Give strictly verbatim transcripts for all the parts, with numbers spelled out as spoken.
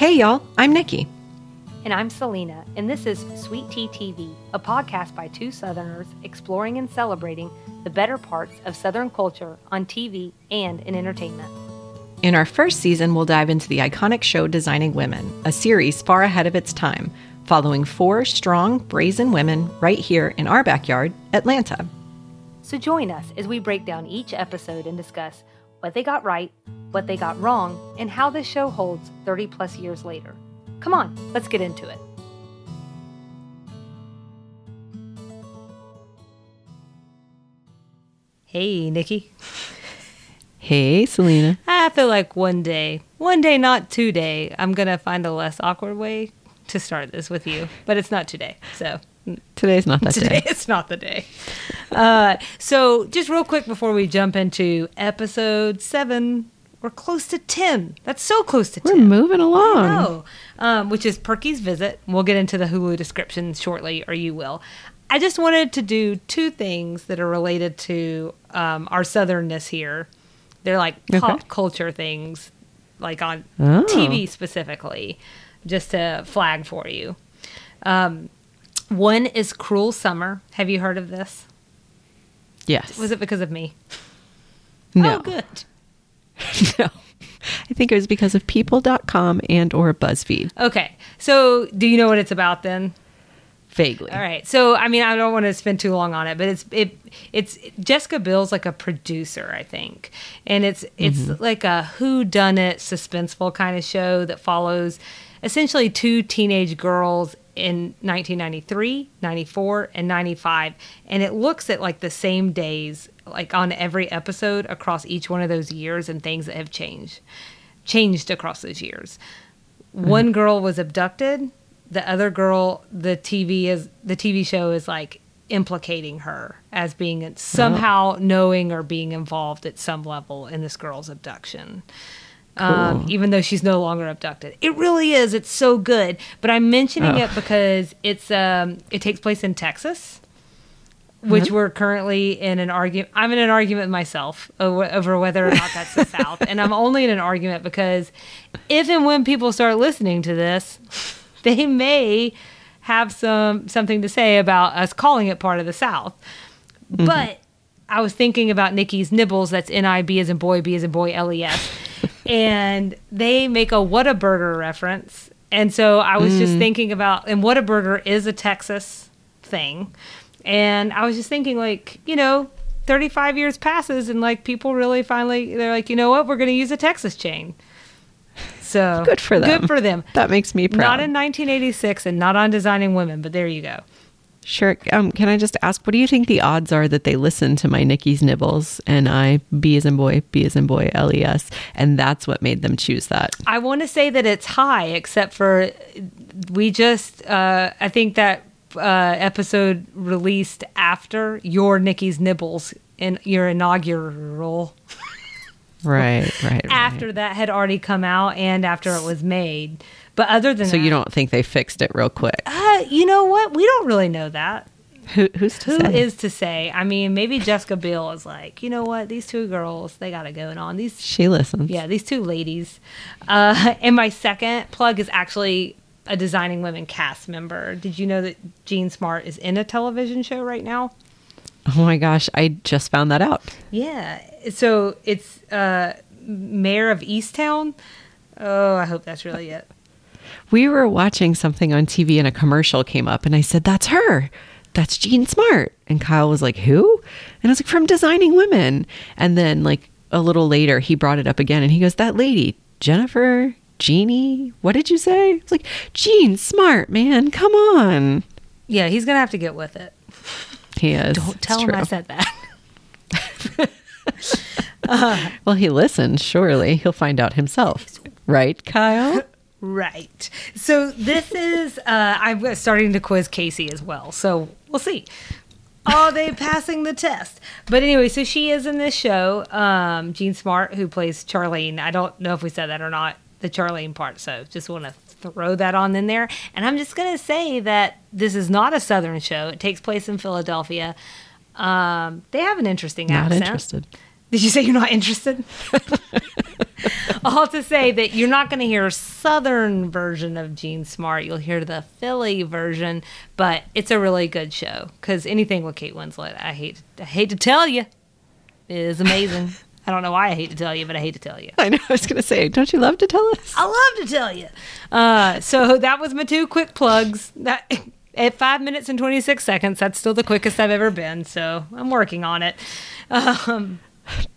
Hey, y'all, I'm Nikki. And I'm Selena, and this is Sweet Tea T V, a podcast by two Southerners exploring and celebrating the better parts of Southern culture on T V and in entertainment. In our first season, we'll dive into the iconic show Designing Women, a series far ahead of its time, following four strong, brazen women right here in our backyard, Atlanta. So join us as we break down each episode and discuss what they got right, what they got wrong, and how this show holds thirty plus years later. Come on, let's get into it. Hey, Nikki. Hey, Selena. I feel like one day, one day, not today, I'm going to find a less awkward way to start this with you, but it's not today, so... Today's not that Today day. It's not the day. Uh, so just real quick before we jump into episode seven, we're close to ten. That's so close to we're ten. We're moving along. I know. Um, which is Perky's visit. We'll get into the Hulu description shortly, or you will. I just wanted to do two things that are related to um, our southernness here. They're like okay. pop culture things, like on oh. T V specifically, just to flag for you. Um One is Cruel Summer. Have you heard of this? Yes. Was it because of me? No. Oh, good. No. I think it was because of people dot com and or BuzzFeed. Okay. So do you know what it's about then? Vaguely. All right. So, I mean, I don't want to spend too long on it, but it's it it's Jessica Biel's like a producer, I think. And it's it's mm-hmm. like a whodunit, suspenseful kind of show that follows essentially two teenage girls in nineteen ninety-three, ninety-four, and ninety-five, and it looks at like the same days, like on every episode across each one of those years, and things that have changed changed across those years. Mm-hmm. One girl was abducted, the other girl, the T V is the T V show is like implicating her as being somehow oh. knowing or being involved at some level in this girl's abduction. Cool. Um, even though she's no longer abducted. It really is. It's so good. But I'm mentioning oh. it because it's um, it takes place in Texas, which mm-hmm. we're currently in an argument. I'm in an argument myself over, over whether or not that's the South. And I'm only in an argument because if and when people start listening to this, they may have some something to say about us calling it part of the South. Mm-hmm. But I was thinking about Nikki's Nibbles. That's N I B as in boy, B as in boy, L E S. And they make a Whataburger reference. And so I was mm. just thinking about, and Whataburger is a Texas thing. And I was just thinking, like, you know, thirty-five years passes and, like, people really finally, they're like, you know what? We're going to use a Texas chain. So good for them. Good for them. That makes me proud. Not in nineteen eighty-six and not on Designing Women, but there you go. Sure. Um, can I just ask, what do you think the odds are that they listen to my Nikki's Nibbles and I, B as in boy, B as in boy, L E S, and that's what made them choose that? I want to say that it's high, except for we just, uh, I think that uh, episode released after your Nikki's Nibbles and your inaugural. Right, right, right. After that had already come out and after it was made. But other than so that, you don't think they fixed it real quick? Uh, you know what? We don't really know that. Who, who's to Who say? Who is to say? I mean, maybe Jessica Biel is like, you know what? These two girls, they got it going on. These she listens. Yeah, these two ladies. Uh, and my second plug is actually a Designing Women cast member. Did you know that Jean Smart is in a television show right now? Oh my gosh, I just found that out. Yeah, so it's uh, Mayor of Easttown. Oh, I hope that's really it. We were watching something on T V and a commercial came up and I said, that's her. That's Jean Smart. And Kyle was like, who? And I was like, from Designing Women. And then like a little later, he brought it up again and he goes, that lady, Jennifer, Jeannie, what did you say? It's like, Jean Smart, man, come on. Yeah, he's going to have to get with it. He is. Don't tell him I said that. uh, well, he listened, surely. He'll find out himself. Right, Kyle? Right. So this is, uh, I'm starting to quiz Casey as well. So we'll see. Are they passing the test? But anyway, so she is in this show, um, Jean Smart, who plays Charlene. I don't know if we said that or not, the Charlene part. So just want to throw that on in there. And I'm just going to say that this is not a Southern show. It takes place in Philadelphia. Um, they have an interesting not accent. Not interested. Did you say you're not interested? All to say that you're not going to hear a Southern version of Jean Smart. You'll hear the Philly version, but it's a really good show because anything with Kate Winslet, I hate, I hate to tell you, is amazing. I don't know why I hate to tell you, but I hate to tell you. I know. I was going to say, don't you love to tell us? I love to tell you. Uh, so that was my two quick plugs. That at five minutes and twenty-six seconds, that's still the quickest I've ever been. So I'm working on it. Um,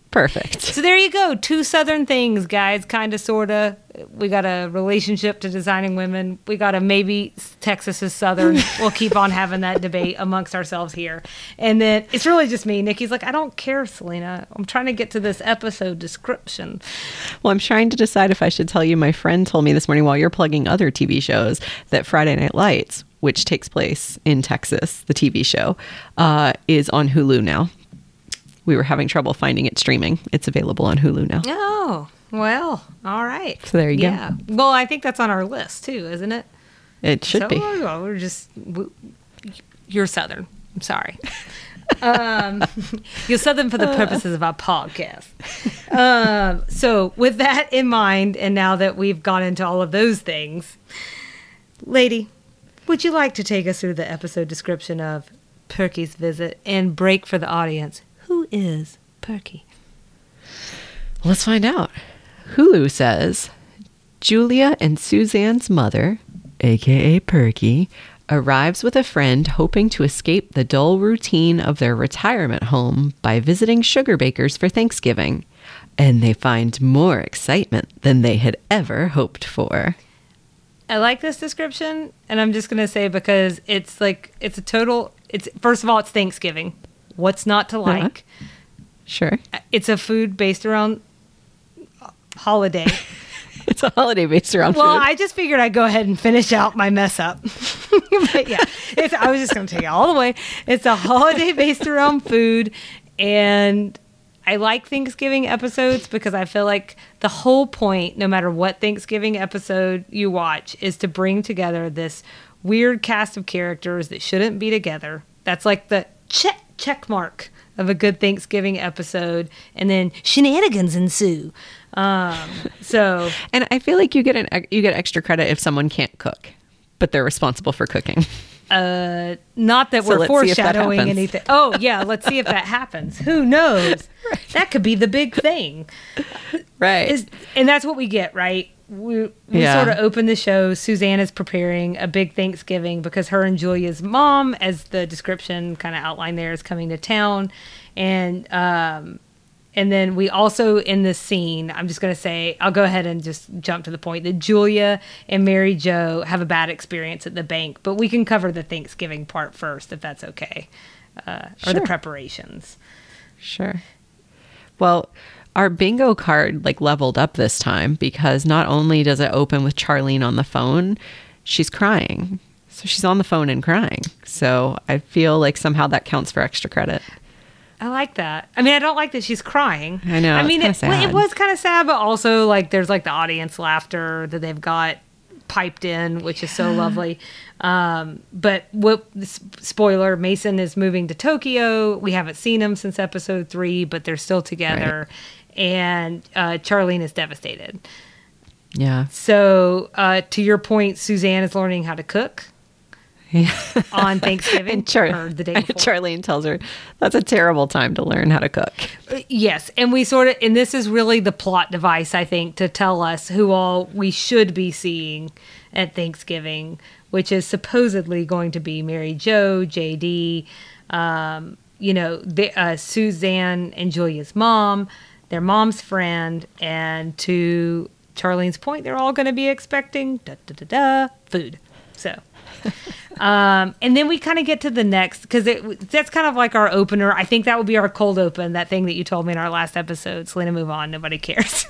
Perfect. So there you go. Two Southern things, guys. Kind of, sort of. We got a relationship to Designing Women. We got a maybe Texas is Southern. We'll keep on having that debate amongst ourselves here. And then it's really just me. Nikki's like, I don't care, Selena. I'm trying to get to this episode description. Well, I'm trying to decide if I should tell you. My friend told me this morning while you're plugging other T V shows that Friday Night Lights, which takes place in Texas, the T V show, uh, is on Hulu now. We were having trouble finding it streaming. It's available on Hulu now. Oh, well, all right. So there you yeah. go. Well, I think that's on our list, too, isn't it? It should so, be. Well, we're just, we, you're Southern. I'm sorry. um, you're Southern for the purposes of our podcast. Um, so with that in mind, and now that we've gone into all of those things, lady, would you like to take us through the episode description of Perky's visit and break for the audience? Who is Perky? Let's find out. Hulu says, Julia and Suzanne's mother, a k a. Perky, arrives with a friend hoping to escape the dull routine of their retirement home by visiting sugar bakers for Thanksgiving. And they find more excitement than they had ever hoped for. I like this description, and I'm just going to say because it's like, it's a total, it's first of all, it's Thanksgiving. What's not to like? Uh-huh. Sure. It's a food based around holiday. It's a holiday based around well, food. Well, I just figured I'd go ahead and finish out my mess up. But yeah, it's, I was just going to take it all the way. It's a holiday based around food. And I like Thanksgiving episodes because I feel like the whole point, no matter what Thanksgiving episode you watch, is to bring together this weird cast of characters that shouldn't be together. That's like the check. check mark of a good Thanksgiving episode, and then shenanigans ensue. Um, so, and I feel like you get an you get extra credit if someone can't cook, but they're responsible for cooking. Uh, not that so we're foreshadowing that anything. Oh yeah, let's see if that happens. Who knows? Right. That could be the big thing, right? It's, and that's what we get, right? We, we yeah. sort of open the show. Suzanne is preparing a big Thanksgiving because her and Julia's mom, as the description kind of outlined there, is coming to town. And um, and then we also, in this scene, I'm just going to say, I'll go ahead and just jump to the point that Julia and Mary Jo have a bad experience at the bank, but we can cover the Thanksgiving part first, if that's okay, uh, sure. or the preparations. Sure. Well, our bingo card like leveled up this time because not only does it open with Charlene on the phone, she's crying. So she's on the phone and crying. So I feel like somehow that counts for extra credit. I like that. I mean, I don't like that she's crying. I know. I mean, it, it was kind of sad, but also like there's like the audience laughter that they've got piped in, which yeah. is so lovely. Um, but what, spoiler, Mason is moving to Tokyo. We haven't seen him since episode three, but they're still together. Right. And uh, Charlene is devastated. Yeah. So uh, to your point, Suzanne is learning how to cook yeah. on Thanksgiving and Char- or the day before. Charlene tells her that's a terrible time to learn how to cook. Yes. And we sort of, and this is really the plot device, I think, to tell us who all we should be seeing at Thanksgiving, which is supposedly going to be Mary Jo, J D, um, you know, the, uh, Suzanne and Julia's mom, their mom's friend, and to Charlene's point, they're all going to be expecting da, da, da, da, food. So, um, and then we kind of get to the next, because that's kind of like our opener. I think that would be our cold open, that thing that you told me in our last episode. Selena, move on. Nobody cares.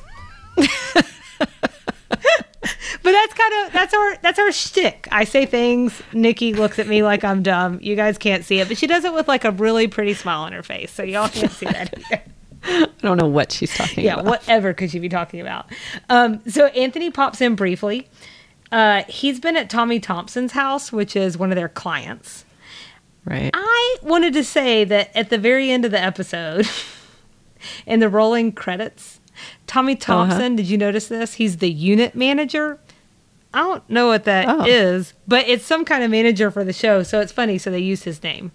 But that's kind of, that's our, that's our shtick. I say things, Nikki looks at me like I'm dumb. You guys can't see it, but she does it with like a really pretty smile on her face. So y'all can't see that either. I don't know what she's talking yeah, about. Yeah, whatever could she be talking about? Um, so Anthony pops in briefly. Uh, he's been at Tommy Thompson's house, which is one of their clients. Right. I wanted to say that at the very end of the episode, in the rolling credits, Tommy Thompson, uh-huh. Did you notice this? He's the unit manager. I don't know what that oh. is, but it's some kind of manager for the show, so it's funny. So they use his name.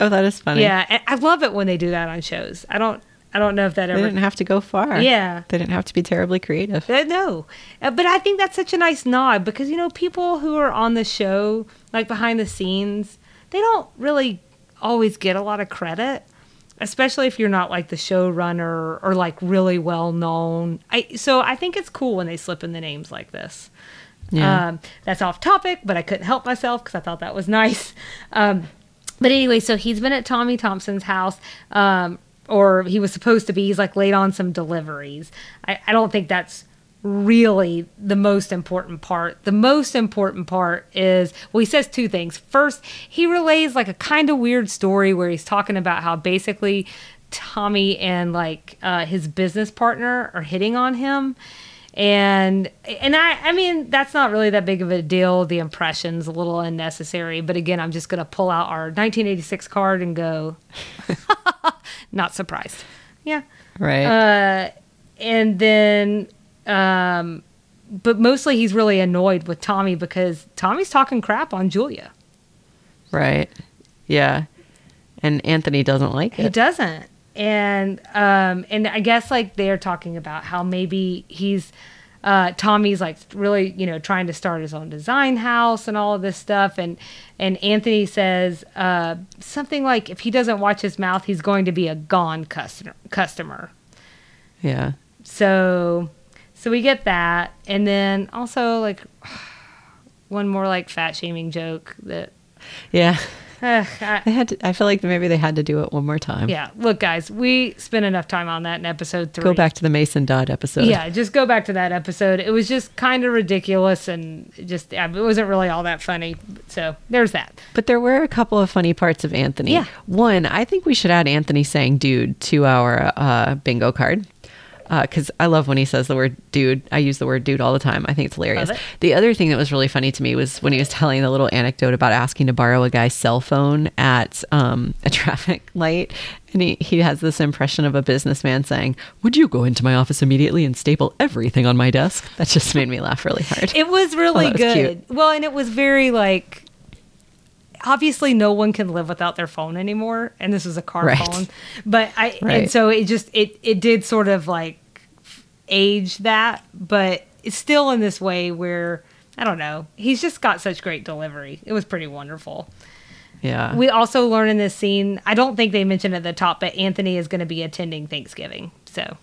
Oh, that is funny. Yeah, I love it when they do that on shows. I don't. I don't know if that ever. They didn't have to go far. Yeah, they didn't have to be terribly creative. Uh, no, uh, but I think that's such a nice nod because you know people who are on the show, like behind the scenes, they don't really always get a lot of credit, especially if you're not like the showrunner or like really well known. I so I think it's cool when they slip in the names like this. Yeah. Um, that's off topic, but I couldn't help myself because I thought that was nice. Um, but anyway, so he's been at Tommy Thompson's house, um, or he was supposed to be. He's like late on some deliveries. I, I don't think that's really the most important part. The most important part is, well, he says two things. First, he relays like a kind of weird story where he's talking about how basically Tommy and like uh, his business partner are hitting on him. And and I, I mean, that's not really that big of a deal. The impression's a little unnecessary. But again, I'm just going to pull out our nineteen eighty-six card and go, not surprised. Yeah. Right. Uh, and then, um, but mostly he's really annoyed with Tommy because Tommy's talking crap on Julia. Right. Yeah. And Anthony doesn't like it. He doesn't. And um, and I guess like they're talking about how maybe he's uh, Tommy's like really, you know, trying to start his own design house and all of this stuff. And and Anthony says uh, something like if he doesn't watch his mouth, he's going to be a gone customer. Customer. Yeah. So so we get that. And then also like one more like fat shaming joke that. Yeah. Ugh, I, they had to, I feel like maybe they had to do it one more time. Yeah. Look, guys, we spent enough time on that in episode three. Go back to the Mason Dodd episode. Yeah, just go back to that episode. It was just kind of ridiculous and just it wasn't really all that funny. So there's that. But there were a couple of funny parts of Anthony. Yeah. One, I think we should add Anthony saying dude to our uh, bingo card. Because uh, I love when he says the word dude. I use the word dude all the time. I think it's hilarious. It. The other thing that was really funny to me was when he was telling the little anecdote about asking to borrow a guy's cell phone at um, a traffic light. And he, he has this impression of a businessman saying, would you go into my office immediately and staple everything on my desk? That just made me laugh really hard. It was really oh, was good. Cute. Well, and it was very like, obviously no one can live without their phone anymore. And this is a car right. phone, but I, right. and so it just, it, it did sort of like age that, but it's still in this way where, I don't know, he's just got such great delivery. It was pretty wonderful. Yeah. We also learn in this scene, I don't think they mentioned at the top, but Anthony is going to be attending Thanksgiving. So.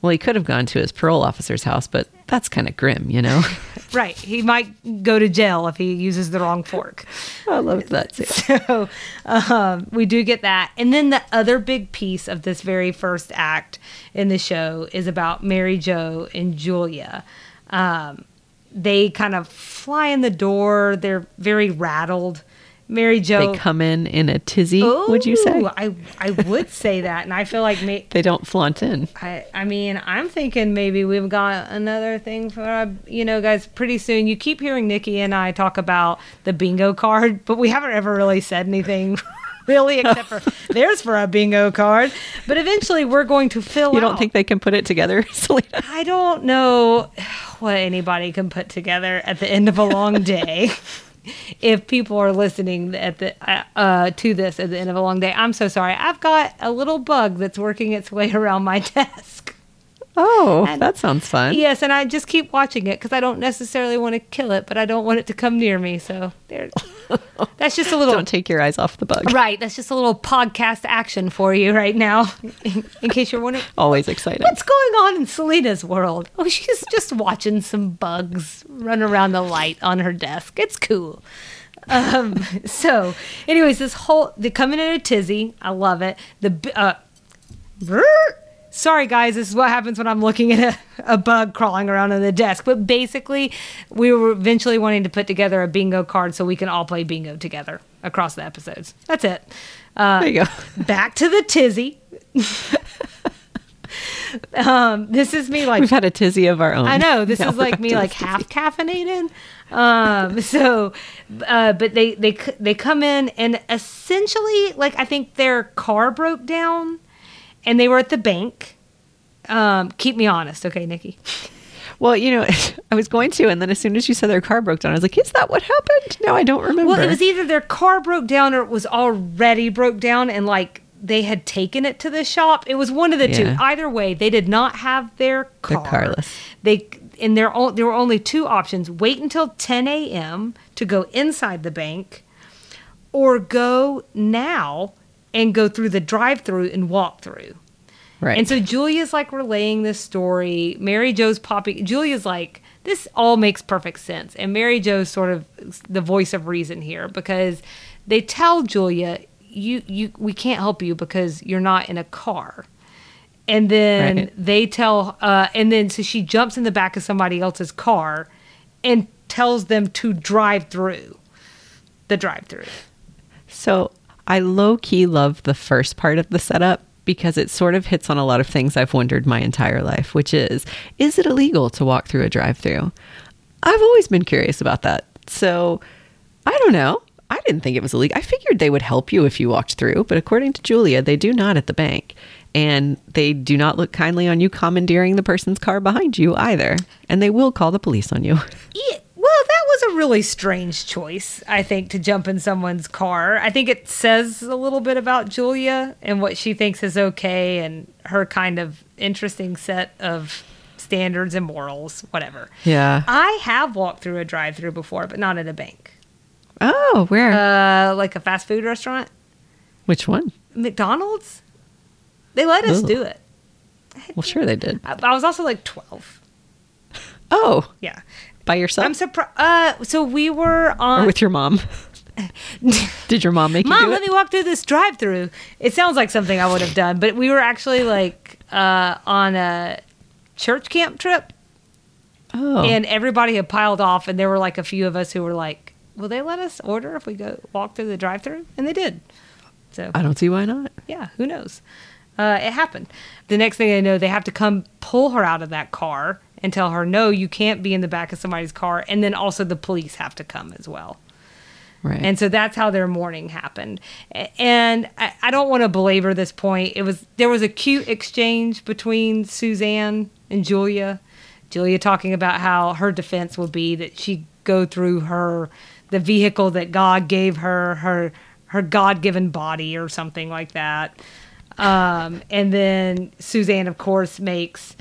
Well, he could have gone to his parole officer's house, but that's kind of grim, you know? Right. He might go to jail if he uses the wrong fork. I love that too. So um, we do get that. And then the other big piece of this very first act in the show is about Mary Jo and Julia. Um, they kind of fly in the door. They're very rattled. Mary Jo. They come in in a tizzy, Ooh, would you say? I, I would say that. And I feel like... Ma- they don't flaunt in. I, I mean, I'm thinking maybe we've got another thing for, you know, guys, pretty soon. You keep hearing Nikki and I talk about the bingo card, but we haven't ever really said anything really except for there's for a bingo card. But eventually we're going to fill out. You don't out. think they can put it together, Selena? I don't know what anybody can put together at the end of a long day. If people are listening at the uh, to this at the end of a long day, I'm so sorry. I've got a little bug that's working its way around my desk. Oh, and, that sounds fun. Yes, and I just keep watching it because I don't necessarily want to kill it, but I don't want it to come near me. So there, that's just a little... Don't take your eyes off the bug. Right, that's just a little podcast action for you right now, in, in case you're wondering. Always excited. What's going on in Selena's world? Oh, she's just watching some bugs run around the light on her desk. It's cool. Um, so, anyways, this whole... They're coming in a tizzy. I love it. The... Uh, brrr, Sorry, guys, this is what happens when I'm looking at a, a bug crawling around on the desk. But basically, we were eventually wanting to put together a bingo card so we can all play bingo together across the episodes. That's it. Uh, there you go. Back to the tizzy. um, this is me like... We've had a tizzy of our own. I know. This now is like me like half caffeinated. Um, so, uh, but they, they, they come in and essentially, like, I think their car broke down. And they were at the bank Um, keep me honest. Okay, Nikki. Well, you know, I was going to, and then as soon as you said their car broke down, I was like, is that what happened? No, I don't remember. Well, it was either their car broke down or it was already broke down and like they had taken it to the shop. It was one of the yeah. two. Either way, they did not have their car. They're carless. They, and there, there were only two options. Wait until ten a.m. to go inside the bank or go now and go through the drive-through and walk through. Right. And so Julia's like relaying this story. Mary Jo's popping. Julia's like, this all makes perfect sense. And Mary Jo's sort of the voice of reason here because they tell Julia, you, you, we can't help you because you're not in a car. And then right. they tell, uh, and then so she jumps in the back of somebody else's car and tells them to drive through the drive-through. So I low-key love the first part of the setup, because it sort of hits on a lot of things I've wondered my entire life, which is, is it illegal to walk through a drive-thru? I've always been curious about that. So, I don't know. I didn't think it was illegal. I figured they would help you if you walked through, but according to Julia, they do not at the bank. And they do not look kindly on you commandeering the person's car behind you either. And they will call the police on you. Yeah. Well, that was a really strange choice, I think, to jump in someone's car. I think it says a little bit about Julia and what she thinks is okay and her kind of interesting set of standards and morals, whatever. Yeah. I have walked through a drive-thru before, but not at a bank. Oh, where? Uh, like a fast food restaurant. Which one? McDonald's. They let us Ooh. do it. Well, sure they did. I, I was also like twelve. Oh. Yeah. By yourself? I'm surprised. Uh, so we were on. Or with your mom. Did your mom make you mom, do it? Mom, let me walk through this drive-thru. It sounds like something I would have done, but we were actually like uh, on a church camp trip. Oh. And everybody had piled off, and there were like a few of us who were like, "Will they let us order if we go walk through the drive-thru?" And they did. So I don't see why not. Yeah, who knows? Uh, it happened. The next thing I know, they have to come pull her out of that car and tell her, no, you can't be in the back of somebody's car. And then also the police have to come as well. Right. And so that's how their morning happened. And I, I don't want to belabor this point. It was there was a cute exchange between Suzanne and Julia. Julia talking about how her defense would be that she'd go through her, the vehicle that God gave her, her, her God-given body or something like that. Um, and then Suzanne, of course, makes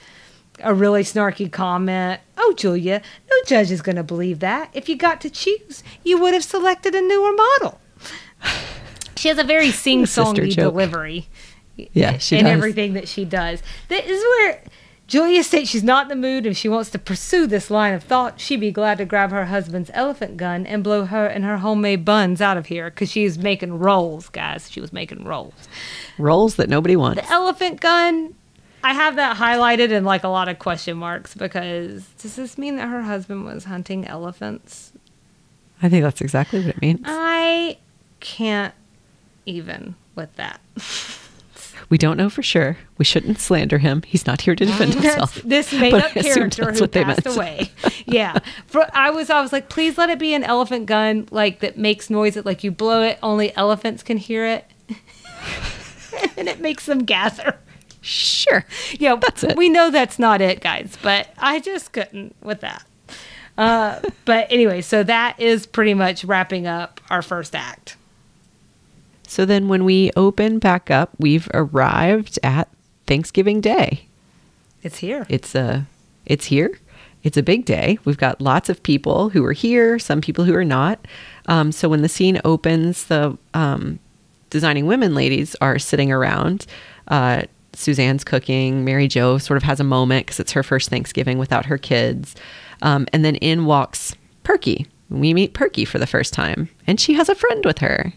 a really snarky comment. Oh, Julia, no judge is going to believe that. If you got to choose, you would have selected a newer model. She has a very sing-songy delivery. Yeah, she and does. And everything that she does. This is where Julia states she's not in the mood. If she wants to pursue this line of thought, she'd be glad to grab her husband's elephant gun and blow her and her homemade buns out of here, because she is making rolls, guys. She was making rolls. Rolls that nobody wants. The elephant gun, I have that highlighted in like a lot of question marks, because does this mean that her husband was hunting elephants? I think that's exactly what it means. I can't even with that. We don't know for sure. We shouldn't slander him. He's not here to defend himself. This made-up character who passed away. Yeah. For, I was I was like, please let it be an elephant gun like that makes noise that like you blow it, only elephants can hear it. And it makes them gather. Sure. Yeah, that's it. We know that's not it, guys, but I just couldn't with that. Uh, but anyway, so that is pretty much wrapping up our first act. So then when we open back up, we've arrived at Thanksgiving Day. It's here. It's uh, it's here. It's a big day. We've got lots of people who are here, some people who are not. Um, so when the scene opens, the um, Designing Women ladies are sitting around. Uh Suzanne's cooking. Mary Jo sort of has a moment because it's her first Thanksgiving without her kids. Um, and then in walks Perky. We meet Perky for the first time. And she has a friend with her.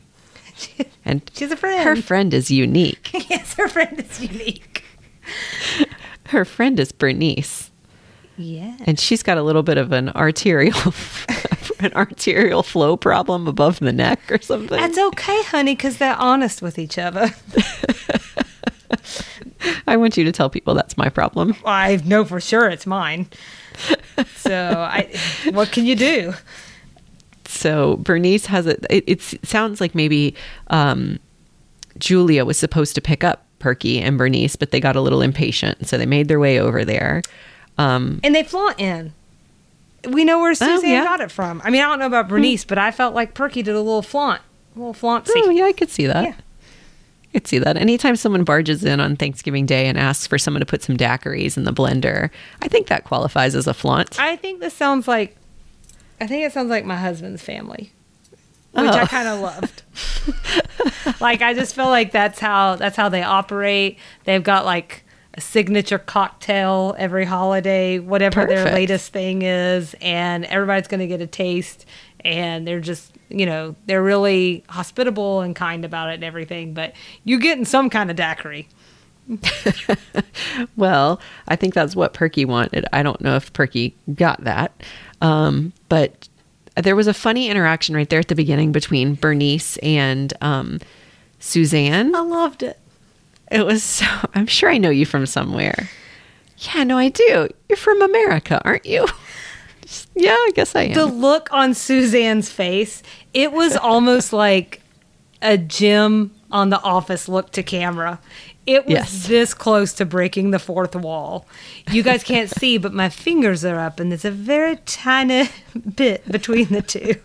And she's a friend. Her friend is unique. Yes, her friend is unique. Her friend is Bernice. Yeah. And she's got a little bit of an arterial an arterial flow problem above the neck or something. That's okay, honey, because they're honest with each other. I want you to tell people that's my problem. I know for sure it's mine. So I, what can you do? So Bernice has a, it, it sounds like maybe um, Julia was supposed to pick up Perky and Bernice, but they got a little impatient, so they made their way over there. Um, and they flaunt in. We know where Suzanne oh, yeah. got it from. I mean, I don't know about Bernice, mm. but I felt like Perky did a little flaunt, a little flauncy. Oh, yeah, I could see that. Yeah. I could see that. Anytime someone barges in on Thanksgiving Day and asks for someone to put some daiquiris in the blender, I think that qualifies as a flaunt. I think this sounds like, I think it sounds like my husband's family, which oh. I kind of loved. Like, I just feel like that's how that's how they operate. They've got like a signature cocktail every holiday, whatever Perfect. Their latest thing is, and everybody's going to get a taste, and they're just, you know, they're really hospitable and kind about it and everything, but you're getting some kind of daiquiri. Well, I think that's what Perky wanted. I don't know if Perky got that, um, but there was a funny interaction right there at the beginning between Bernice and um, Suzanne. I loved it. It was so, I'm sure I know you from somewhere. Yeah, no, I do. You're from America, aren't you? Just, yeah, I guess I am. The look on Suzanne's face, it was almost like a Jim on The Office look to camera. It was yes. this close to breaking the fourth wall. You guys can't see, but my fingers are up, and there's a very tiny bit between the two.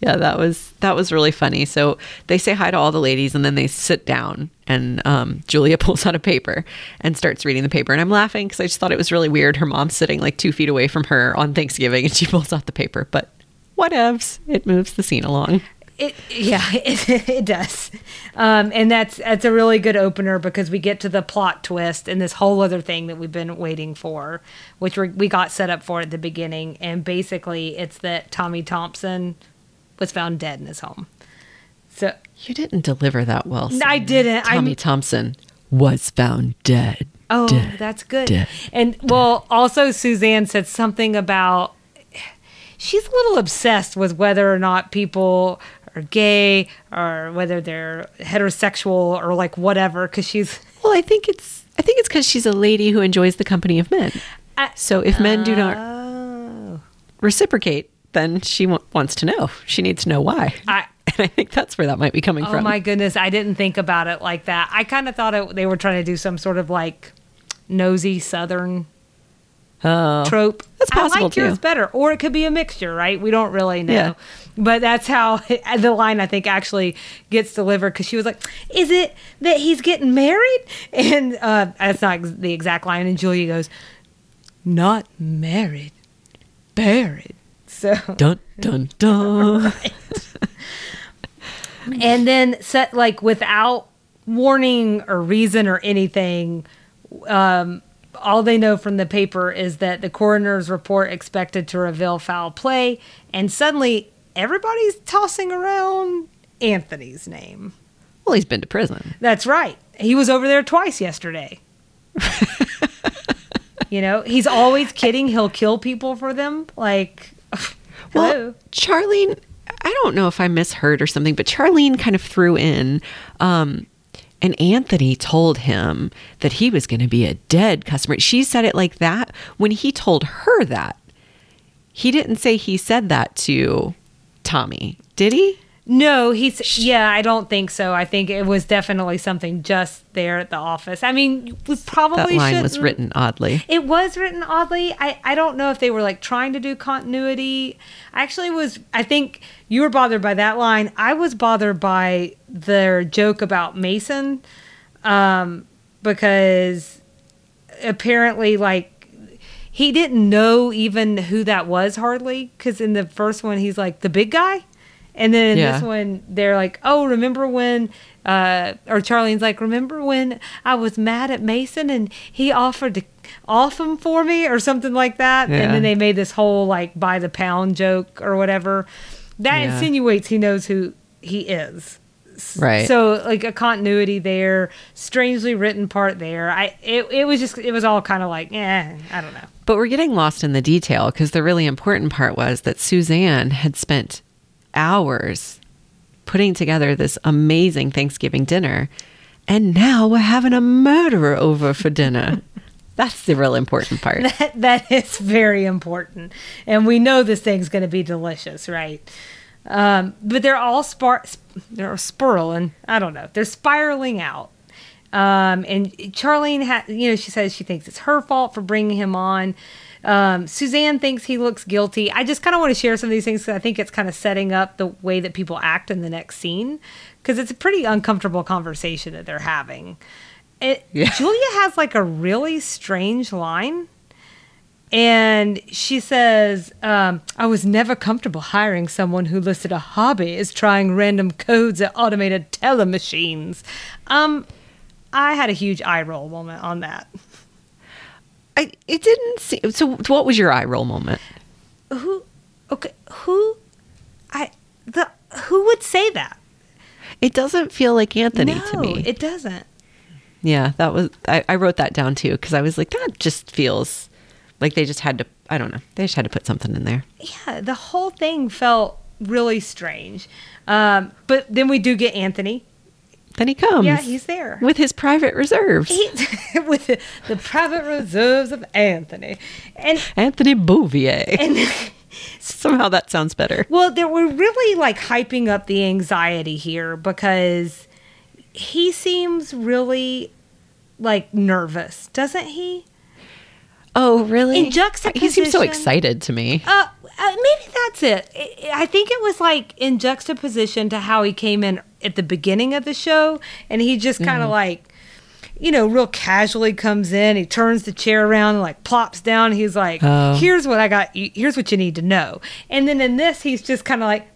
Yeah, that was that was really funny. So they say hi to all the ladies, and then they sit down, and um, Julia pulls out a paper and starts reading the paper. And I'm laughing because I just thought it was really weird. Her mom's sitting like two feet away from her on Thanksgiving, and she pulls out the paper. But whatevs, it moves the scene along. It, yeah, it, it does. Um, and that's that's a really good opener because we get to the plot twist and this whole other thing that we've been waiting for, which we're, we got set up for at the beginning. And basically, it's that Tommy Thompson was found dead in his home. So you didn't deliver that well. Sam. I didn't. Tommy I'm, Thompson was found dead. Oh, dead, that's good. Dead, and dead. Well, also Suzanne said something about she's a little obsessed with whether or not people or gay or whether they're heterosexual or like whatever, because she's well I think it's I think it's because she's a lady who enjoys the company of men, uh, so if men do not oh. reciprocate, then she w- wants to know she needs to know why I, and I think that's where that might be coming oh from. Oh my goodness, I didn't think about it like that. I kind of thought it, they were trying to do some sort of like nosy Southern Oh, trope. That's possible. I like yours better, or it could be a mixture, right? We don't really know, yeah. But that's how it, the line I think actually gets delivered, because she was like, "Is it that he's getting married?" And uh, that's not ex- the exact line. And Julia goes, "Not married, buried." So dun dun dun. Right. And then set like without warning or reason or anything. Um, All they know from the paper is that the coroner's report expected to reveal foul play, and suddenly everybody's tossing around Anthony's name. Well, he's been to prison. That's right. He was over there twice yesterday. You know, he's always kidding. He'll kill people for them. Like, hello. Well, Charlene, I don't know if I misheard or something, but Charlene kind of threw in, um, and Anthony told him that he was going to be a dead customer. She said it like that when he told her that. He didn't say he said that to Tommy, did he? No, he's, yeah, I don't think so. I think it was definitely something just there at the office. I mean, we probably shouldn't. That line was written oddly. It was written oddly. I, I don't know if they were like trying to do continuity. I actually was, I think you were bothered by that line. I was bothered by their joke about Mason, um, because apparently like, he didn't know even who that was hardly, because in the first one, he's like the big guy. And then yeah. this one, they're like, oh, remember when, uh, or Charlene's like, remember when I was mad at Mason and he offered to off him for me or something like that? Yeah. And then they made this whole like by the pound joke or whatever. That yeah. insinuates he knows who he is. Right. So like a continuity there, strangely written part there. I It, it was just, it was all kind of like, eh, I don't know. But we're getting lost in the detail, because the really important part was that Suzanne had spent hours putting together this amazing Thanksgiving dinner, and now we're having a murderer over for dinner. That's the real important part. That, that is very important, and we know this thing's going to be delicious, right? Um, but they're all spar- they're spiraling. I don't know. They're spiraling out, Um, and Charlene, ha- you know, she says she thinks it's her fault for bringing him on. Um, Suzanne thinks he looks guilty. I just kind of want to share some of these things because I think it's kind of setting up the way that people act in the next scene, because it's a pretty uncomfortable conversation that they're having. It, yeah. Julia has like a really strange line, and she says, um, I was never comfortable hiring someone who listed a hobby as trying random codes at automated teller machines. Um, I had a huge eye roll moment on that. I, it didn't seem, so what was your eye roll moment? Who, okay, who, I, the, who would say that? It doesn't feel like Anthony no, to me. It doesn't. Yeah, that was, I, I wrote that down too, because I was like, that just feels like they just had to, I don't know, they just had to put something in there. Yeah, the whole thing felt really strange. Um, but then we do get Anthony. Then he comes. Yeah, he's there. With his private reserves. He, with the, the private reserves of Anthony. and Anthony Bouvier. And, somehow that sounds better. Well, they were really like hyping up the anxiety here, because he seems really like nervous, doesn't he? Oh, really? In juxtaposition. He seems so excited to me. Uh, uh, maybe that's it. I think it was like in juxtaposition to how he came in at the beginning of the show, and he just kind of mm. like, you know, real casually comes in. He turns the chair around and like plops down. He's like, oh. here's what I got. Here's what you need to know. And then in this, he's just kind of like,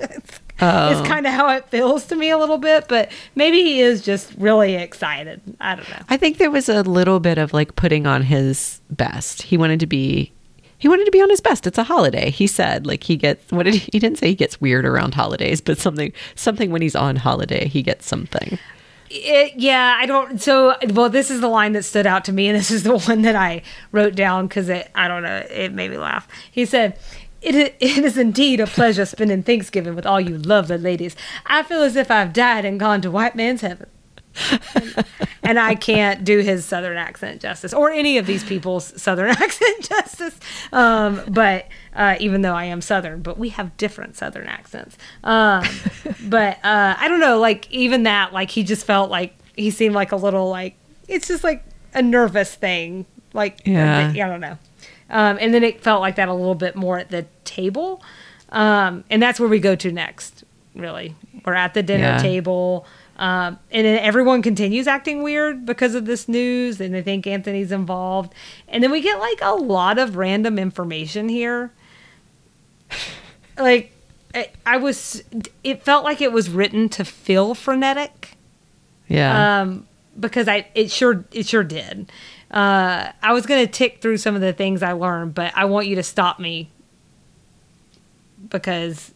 it's, oh. it's kind of how it feels to me a little bit, but maybe he is just really excited. I don't know. I think there was a little bit of like putting on his best. He wanted to be, he wanted to be on his best. It's a holiday. He said like he gets, what did he, he didn't say he gets weird around holidays, but something, something when he's on holiday, he gets something. It, yeah, I don't. So, well, this is the line that stood out to me, and this is the one that I wrote down because it, I don't know, it made me laugh. He said, "It it is indeed a pleasure spending Thanksgiving with all you lovely ladies. I feel as if I've died and gone to white man's heaven." And, and I can't do his Southern accent justice, or any of these people's Southern accent justice. Um, but uh, even though I am Southern, but we have different Southern accents. Um, but uh, I don't know, like even that, like he just felt like he seemed like a little like it's just like a nervous thing. Like yeah. I don't know. Um, and then it felt like that a little bit more at the table, um, and that's where we go to next. Really, we're at the dinner yeah. table. Um, and then everyone continues acting weird because of this news, and they think Anthony's involved. And then we get like a lot of random information here. Like I, I was, it felt like it was written to feel frenetic. Yeah. Um, because I, it sure, it sure did. Uh, I was going to tick through some of the things I learned, but I want you to stop me because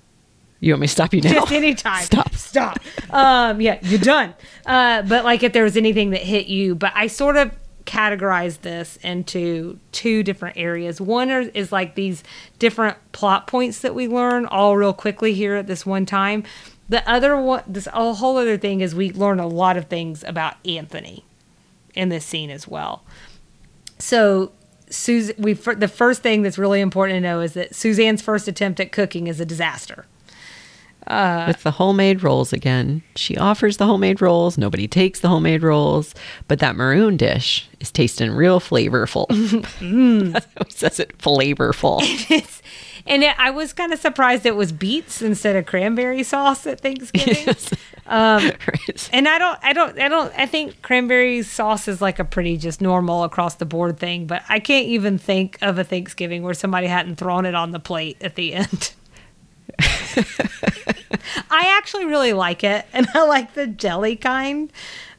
you want me to stop you now? Just anytime. Stop. Stop. Um, yeah, you're done. Uh, but like if there was anything that hit you, but I sort of categorized this into two different areas. One are, is like these different plot points that we learn all real quickly here at this one time. The other one, this whole other thing is we learn a lot of things about Anthony in this scene as well. So Susan, we, the first thing that's really important to know is that Suzanne's first attempt at cooking is a disaster. Uh, With the homemade rolls again. She offers the homemade rolls. Nobody takes the homemade rolls. But that maroon dish is tasting real flavorful. Mm. That's how he says it, flavorful. It's, and it, I was kind of surprised it was beets instead of cranberry sauce at Thanksgiving. Yes. Um, right. And I don't, I don't, I don't, I think cranberry sauce is like a pretty just normal across the board thing. But I can't even think of a Thanksgiving where somebody hadn't thrown it on the plate at the end. I actually really like it, and I like the jelly kind,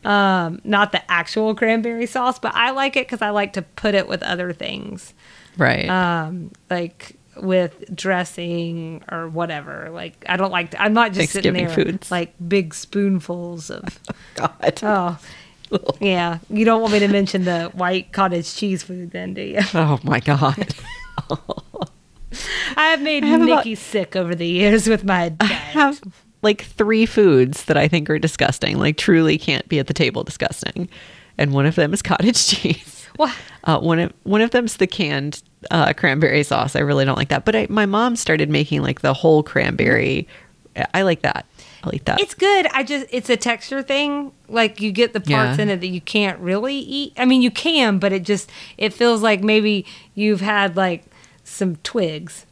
um, not the actual cranberry sauce, but I like it because I like to put it with other things, right? Um, like with dressing or whatever. Like I don't like. To, I'm not just sitting there foods. Like big spoonfuls of. Oh, God. Oh. Yeah, you don't want me to mention the white cottage cheese food, then, do you? Oh my God. Oh. I have made I have Nikki about, sick over the years with my diet. I have like three foods that I think are disgusting, like truly can't be at the table disgusting. And one of them is cottage cheese. What? Uh, one of one of them's the canned uh, cranberry sauce. I really don't like that. But I, my mom started making like the whole cranberry. I like that. I'll eat that. It's good. I just, it's a texture thing. Like, you get the parts yeah. in it that you can't really eat. I mean, you can, but it just, it feels like maybe you've had like some twigs.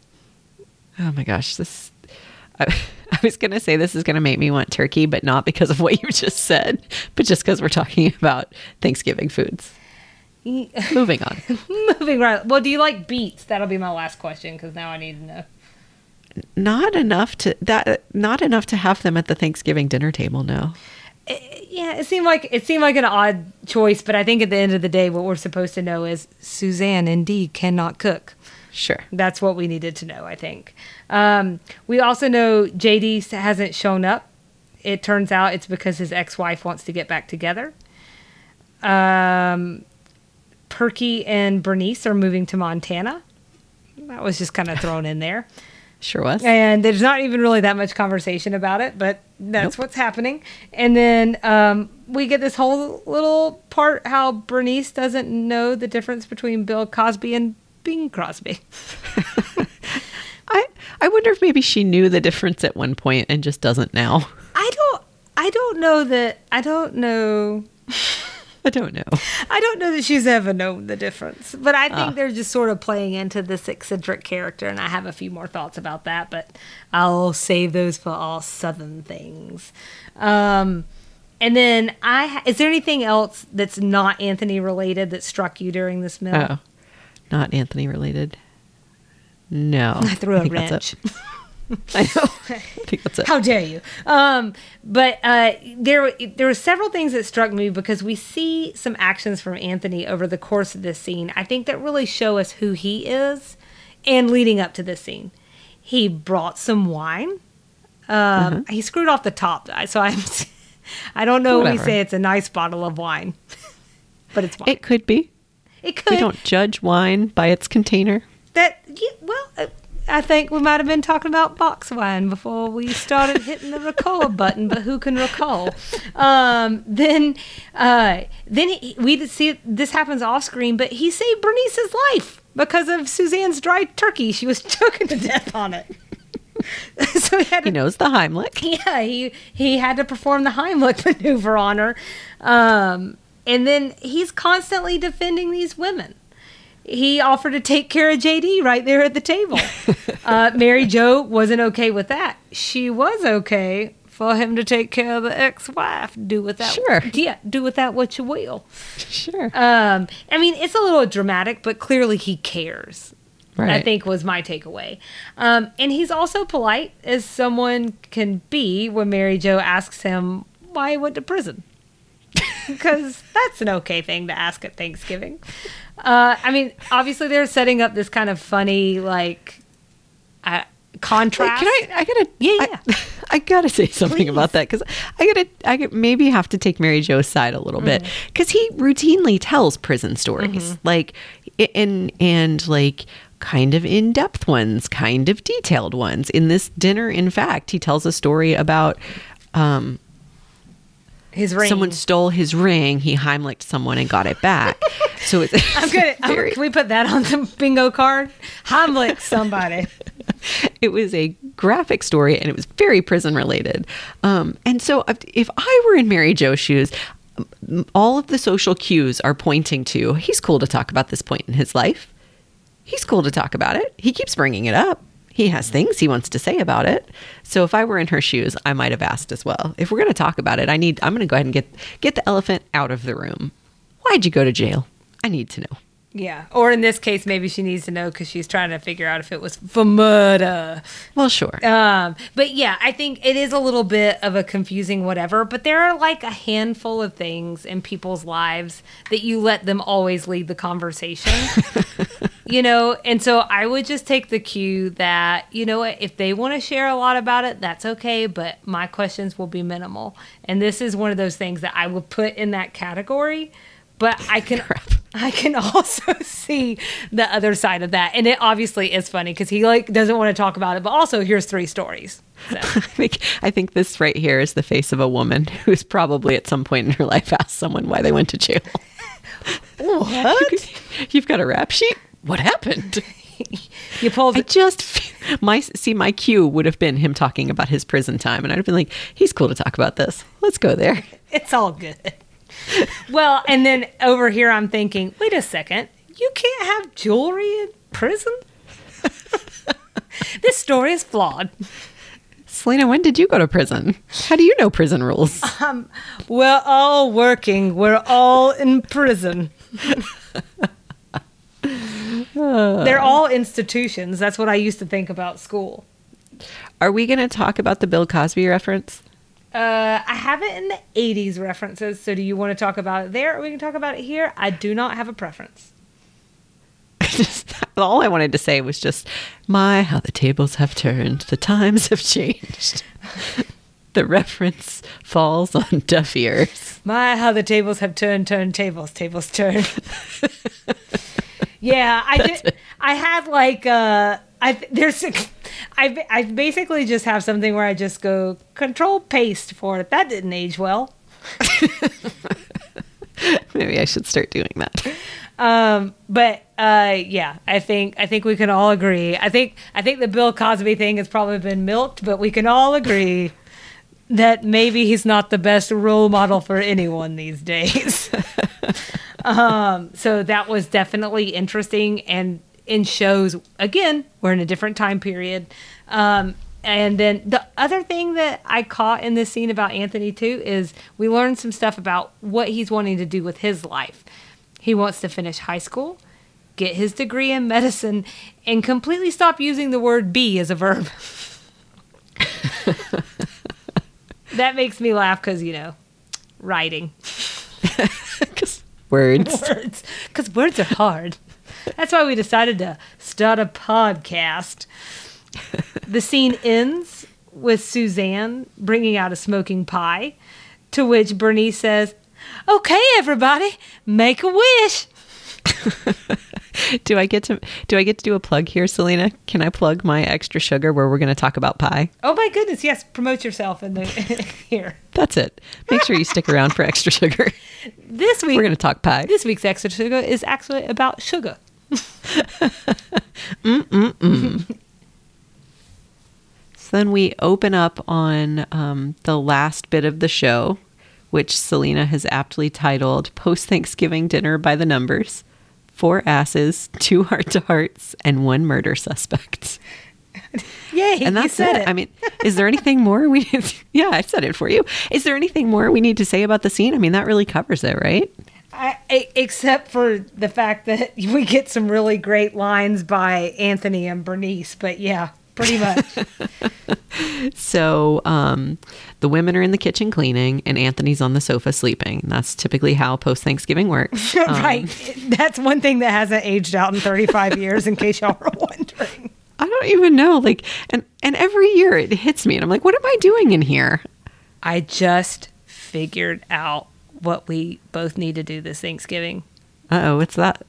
Oh my gosh. This, I, I was going to say this is going to make me want turkey, but not because of what you just said, but just because we're talking about Thanksgiving foods. Moving on. Moving right. Well, do you like beets? That'll be my last question, because now I need to know. Not enough to that. Not enough to have them at the Thanksgiving dinner table. No. It, yeah, it seemed like it seemed like an odd choice, but I think at the end of the day, what we're supposed to know is Suzanne indeed cannot cook. Sure, that's what we needed to know. I think um, we also know J D hasn't shown up. It turns out it's because his ex-wife wants to get back together. Um. Perky and Bernice are moving to Montana. That was just kind of thrown in there. Sure was. And there's not even really that much conversation about it, but that's nope. what's happening. And then um, we get this whole little part how Bernice doesn't know the difference between Bill Cosby and Bing Crosby. I I wonder if maybe she knew the difference at one point and just doesn't now. I don't. I don't know that. I don't know. I don't know. I don't know that she's ever known the difference, but I think uh. they're just sort of playing into this eccentric character, and I have a few more thoughts about that, but I'll save those for all Southern things. Um, and then, I ha- is there anything else that's not Anthony-related that struck you during this meal? Oh, not Anthony-related? No. I threw a I wrench. I know. I think that's it. How dare you? Um, but uh, there, there were several things that struck me because we see some actions from Anthony over the course of this scene. I think that really show us who he is, and leading up to this scene, he brought some wine. Um, uh-huh. He screwed off the top, so I'm. I don't know. Whatever. We say it's a nice bottle of wine, but it's wine. It could be. It could. We don't judge wine by its container. That yeah, well. Uh, I think we might have been talking about box wine before we started hitting the recall button, but who can recall? Um, then uh, then he, we see this happens off screen, but he saved Bernice's life because of Suzanne's dried turkey. She was choking to death on it. So he, had to, he knows the Heimlich. Yeah, he, he had to perform the Heimlich maneuver on her. Um, and then he's constantly defending these women. He offered to take care of J D right there at the table. Uh, Mary Jo wasn't okay with that. She was okay for him to take care of the ex-wife. Do with that, sure. Yeah, do with that what you will. Sure. Um, I mean, it's a little dramatic, but clearly he cares. Right. I think was my takeaway. Um, and he's also polite as someone can be when Mary Jo asks him why he went to prison. Because that's an okay thing to ask at Thanksgiving. Uh, I mean, obviously they're setting up this kind of funny, like, uh, contrast. Wait, can I? I gotta. Yeah, yeah. I, I gotta say something Please. about that because I gotta. I could maybe have to take Mary Jo's side a little mm-hmm. bit because he routinely tells prison stories, mm-hmm. like, and and like. kind of in-depth ones, kind of detailed ones. In this dinner, in fact, he tells a story about. Um, His ring. Someone stole his ring. He Heimlicked someone and got it back. So it's. I'm good. Very... Can we put that on the bingo card? Heimlich somebody. It was a graphic story, and it was very prison related. Um, and so, if I were in Mary Jo's shoes, all of the social cues are pointing to he's cool to talk about this point in his life. He's cool to talk about it. He keeps bringing it up. He has things he wants to say about it. So if I were in her shoes, I might have asked as well. If we're going to talk about it, I need, I'm going to go ahead and get get the elephant out of the room. Why'd you go to jail? I need to know. Yeah. Or in this case, maybe she needs to know because she's trying to figure out if it was for murder. Well, sure. Um, but yeah, I think it is a little bit of a confusing whatever. But there are like a handful of things in people's lives that you let them always lead the conversation. You know, and so I would just take the cue that, you know, if they want to share a lot about it, that's okay. But my questions will be minimal. And this is one of those things that I will put in that category. But I can I can also see the other side of that. And it obviously is funny because he like doesn't want to talk about it. But also, here's three stories. So. I think I think this right here is the face of a woman who's probably at some point in her life asked someone why they went to jail. What? You've got a rap sheet? What happened? You pulled. I just. My see, my cue would have been him talking about his prison time, and I'd have been like, he's cool to talk about this. Let's go there. It's all good. Well, and then over here I'm thinking, wait a second, you can't have jewelry in prison? This story is flawed. Selena, when did you go to prison? How do you know prison rules? Um, we're all working. We're all in prison. They're all institutions. That's what I used to think about school. Are we going to talk about the Bill Cosby reference? Uh, I have it in the eighties references, so do you want to talk about it there, or we can talk about it here? I do not have a preference. Just, all I wanted to say was just, my, how the tables have turned. The times have changed. The reference falls on deaf ears. My, how the tables have turned, turned, tables, tables turned. Yeah, I did, it. I had like uh, I there's I I basically just have something where I just go control paste for it. That didn't age well. Maybe I should start doing that. Um, but uh, yeah, I think I think we can all agree. I think I think the Bill Cosby thing has probably been milked, but we can all agree that maybe he's not the best role model for anyone these days. Um, so that was definitely interesting, and in shows, again, we're in a different time period. Um, and then the other thing that I caught in this scene about Anthony too is we learned some stuff about what he's wanting to do with his life. He wants to finish high school, get his degree in medicine, and completely stop using the word be as a verb. That makes me laugh because, you know, writing. Words. Words. Because words are hard. That's why we decided to start a podcast. The scene ends with Suzanne bringing out a smoking pie, to which Bernice says, okay, everybody, make a wish. Do I get to do I get to do a plug here, Selena? Can I plug my extra sugar where we're going to talk about pie? Oh my goodness, yes, promote yourself in the here. That's it. Make sure you stick around for extra sugar. This week we're going to talk pie. This week's extra sugar is actually about sugar. mm mm mm. So then we open up on um, the last bit of the show, which Selena has aptly titled Post-Thanksgiving Dinner by the Numbers. Four asses, two heart-to-hearts, and one murder suspect. Yay, and that's you said it. it. I mean, is there anything more we... Yeah, I said it for you. Is there anything more we need to say about the scene? I mean, that really covers it, right? I, except for the fact that we get some really great lines by Anthony and Bernice, but yeah, pretty much. So um, the women are in the kitchen cleaning and Anthony's on the sofa sleeping. That's typically how post-Thanksgiving works. Um, right. That's one thing that hasn't aged out in thirty-five years, in case y'all were wondering. I don't even know. Like, and, and every year it hits me and I'm like, what am I doing in here? I just figured out what we both need to do this Thanksgiving. Uh-oh, what's that?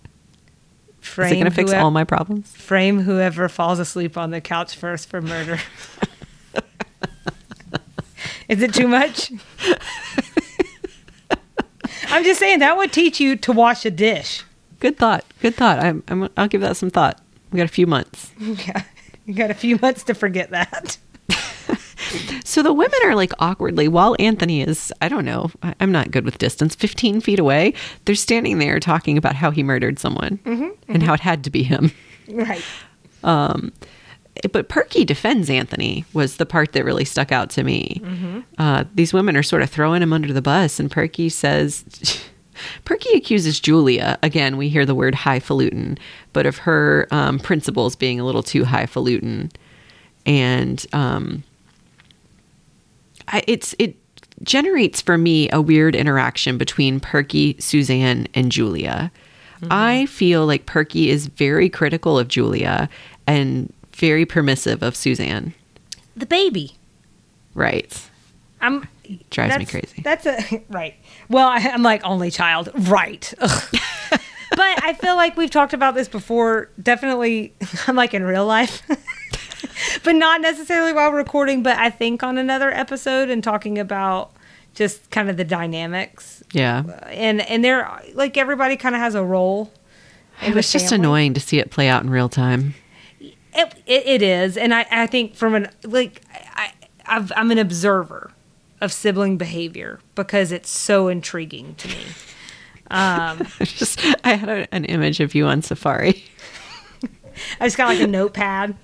Frame Is it going to fix whoever, all my problems? Frame whoever falls asleep on the couch first for murder. Is it too much? I'm just saying that would teach you to wash a dish. Good thought. Good thought. I'm, I'm, I'll give that some thought. We got a few months. Yeah, you got a few months to forget that. So the women are like awkwardly, while Anthony is, I don't know, I'm not good with distance, fifteen feet away, they're standing there talking about how he murdered someone mm-hmm, and mm-hmm. how it had to be him. Right. Um, but Perky defends Anthony was the part that really stuck out to me. Mm-hmm. Uh, these women are sort of throwing him under the bus, and Perky says... Perky accuses Julia, again, we hear the word highfalutin, but of her um, principles being a little too highfalutin. And... Um, I, it's it generates for me a weird interaction between Perky, Suzanne, and Julia. Mm-hmm. I feel like Perky is very critical of Julia and very permissive of Suzanne. The baby, right? I'm it drives me crazy. That's a right. Well, I, I'm like only child, right? But I feel like we've talked about this before. Definitely, I'm like in real life. But not necessarily while recording, but I think on another episode and talking about just kind of the dynamics. Yeah. And and they're like everybody kind of has a role. It was just annoying to see it play out in real time. It, it, it is. And I, I think from an, like, I, I've, I'm an observer of sibling behavior because it's so intriguing to me. Um, just, I had a, an image of you on safari. I just got like a notepad.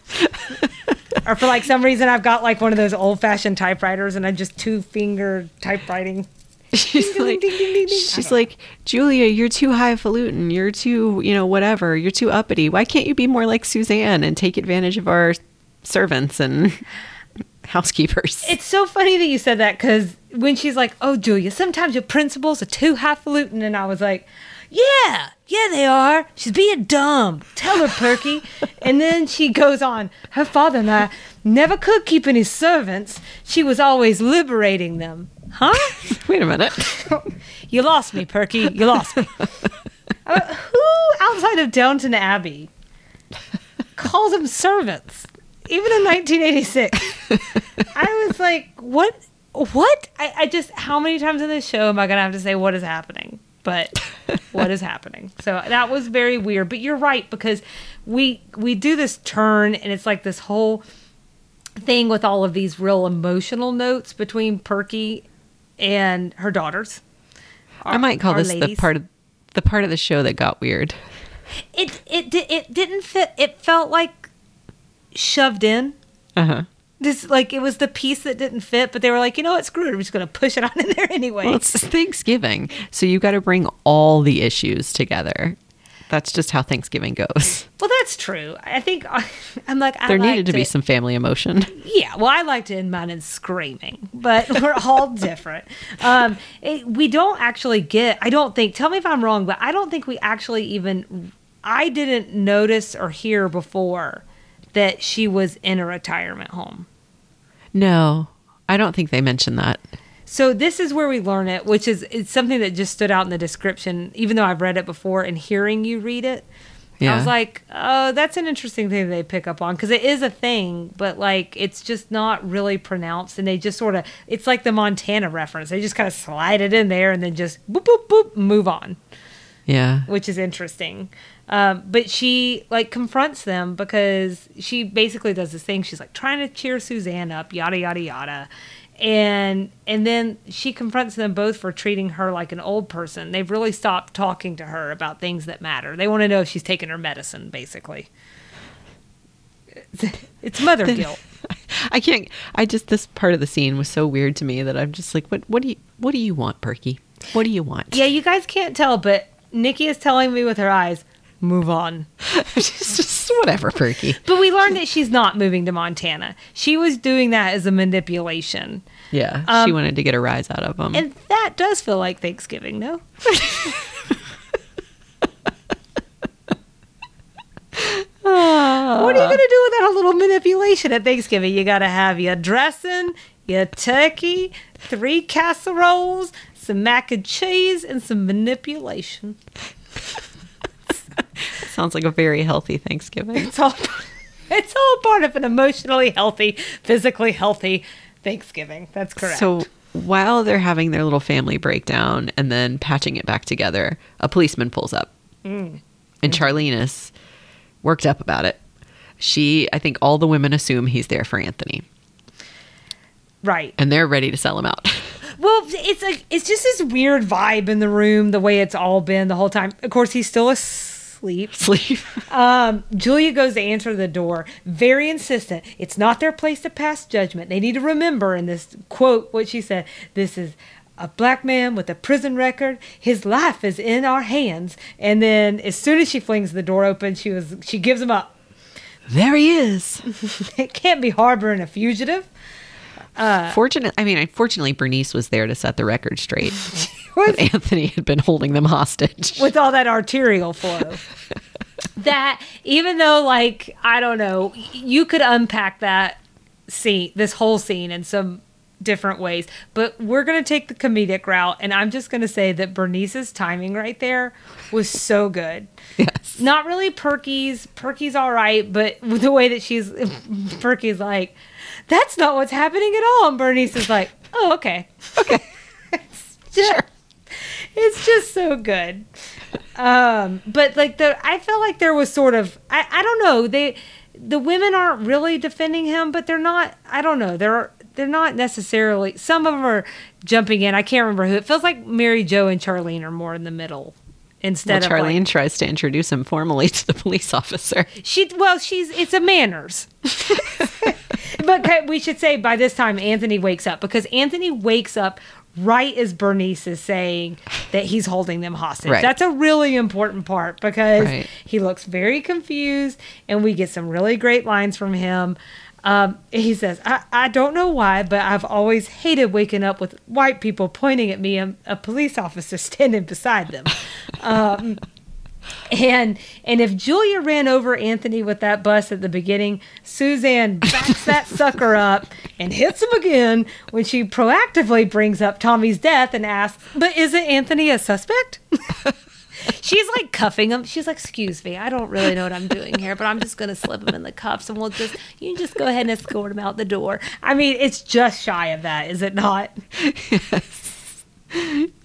Or for like some reason, I've got like one of those old fashioned typewriters and I just two finger typewriting. She's ding, like, ding, ding, ding, ding, ding. she's like, Julia, you're too highfalutin. You're too, you know, whatever. You're too uppity. Why can't you be more like Suzanne and take advantage of our servants and housekeepers? It's so funny that you said that because when she's like, oh, Julia, sometimes your principles are too highfalutin. And I was like, yeah, yeah, they are. She's being dumb. Tell her, Perky. And then she goes on. Her father and I never could keep any servants. She was always liberating them. Huh? Wait a minute. You lost me, Perky. You lost me. Uh, who outside of Downton Abbey calls them servants? Even in nineteen eighty-six. I was like, what? What? I, I just, how many times in this show am I going to have to say what is happening? But what is happening? So that was very weird. But you're right, because we we do this turn, and it's like this whole thing with all of these real emotional notes between Perky and her daughters. Our, I might call this ladies. the part of the part of the show that got weird. It it it didn't fit. It felt like shoved in. Uh huh. This, like, it was the piece that didn't fit, but they were like, you know what, screw it. We're just going to push it on in there anyway. Well, it's Thanksgiving, so you got to bring all the issues together. That's just how Thanksgiving goes. Well, that's true. I think, I'm like, I There like needed to, to be some family emotion. Yeah, well, I like to end mine in screaming, but we're all different. Um, it, we don't actually get, I don't think, tell me if I'm wrong, but I don't think we actually even, I didn't notice or hear before that she was in a retirement home. No, I don't think they mentioned that. So this is where we learn it, which is it's something that just stood out in the description, even though I've read it before and hearing you read it. Yeah. I was like, oh, that's an interesting thing they pick up on because it is a thing, but like it's just not really pronounced. And they just sort of, it's like the Montana reference. They just kind of slide it in there and then just boop, boop, boop, move on. Yeah. Which is interesting. Um, but she, like, confronts them because she basically does this thing. She's, like, trying to cheer Suzanne up, yada, yada, yada. And and then she confronts them both for treating her like an old person. They've really stopped talking to her about things that matter. They want to know if she's taking her medicine, basically. It's mother guilt. I can't, I just, this part of the scene was so weird to me that I'm just like, what, what do you, what do you want, Perky? What do you want? Yeah, you guys can't tell, but Nikki is telling me with her eyes, move on. She's just whatever, Perky. But we learned that she's not moving to Montana. She was doing that as a manipulation. Yeah, um, she wanted to get a rise out of them. And that does feel like Thanksgiving, no? What are you going to do without a little manipulation at Thanksgiving? You got to have your dressing, your turkey, three casseroles, some mac and cheese, and some manipulation. Sounds like a very healthy Thanksgiving. It's all, it's all part of an emotionally healthy, physically healthy Thanksgiving. That's correct. So while they're having their little family breakdown and then patching it back together, a policeman pulls up. Mm. And Charlene is worked up about it. She, I think all the women assume he's there for Anthony. Right. And they're ready to sell him out. Well, it's like, it's just this weird vibe in the room, the way it's all been the whole time. Of course, he's still a Sleep. Sleep. um, Julia goes to answer the door. Very insistent. It's not their place to pass judgment. They need to remember in this quote what she said. This is a black man with a prison record. His life is in our hands. And then as soon as she flings the door open, she was she gives him up. There he is. It can't be harboring a fugitive. Uh, Fortunate. I mean, unfortunately, Bernice was there to set the record straight. Was, Anthony had been holding them hostage with all that arterial flow. That, even though, like, I don't know, you could unpack that scene, this whole scene, in some different ways. But we're gonna take the comedic route, and I'm just gonna say that Bernice's timing right there was so good. Yes. Not really Perky's. Perky's all right, but the way that she's, Perky's like, that's not what's happening at all. And Bernice is like, oh, okay, okay. It's just, sure. It's just so good. Um, but like the, I felt like there was sort of, I, I don't know, they, the women aren't really defending him, but they're not, I don't know, they're they're not necessarily, some of them are jumping in. I can't remember who. It feels like Mary Jo and Charlene are more in the middle. Instead well, Charlene of like, tries to introduce him formally to the police officer. She well, she's it's a manners. But we should say by this time Anthony wakes up, because Anthony wakes up right as Bernice is saying that he's holding them hostage. Right. That's a really important part, because right. he looks very confused, and we get some really great lines from him. Um, he says, I, I don't know why, but I've always hated waking up with white people pointing at me and a police officer standing beside them. Um, and and if Julia ran over Anthony with that bus at the beginning, Suzanne backs that sucker up and hits him again when she proactively brings up Tommy's death and asks, but isn't Anthony a suspect? She's like cuffing him. She's like, excuse me, I don't really know what I'm doing here, but I'm just going to slip him in the cuffs, and we'll just, you can just go ahead and escort him out the door. I mean, it's just shy of that, is it not? Yes.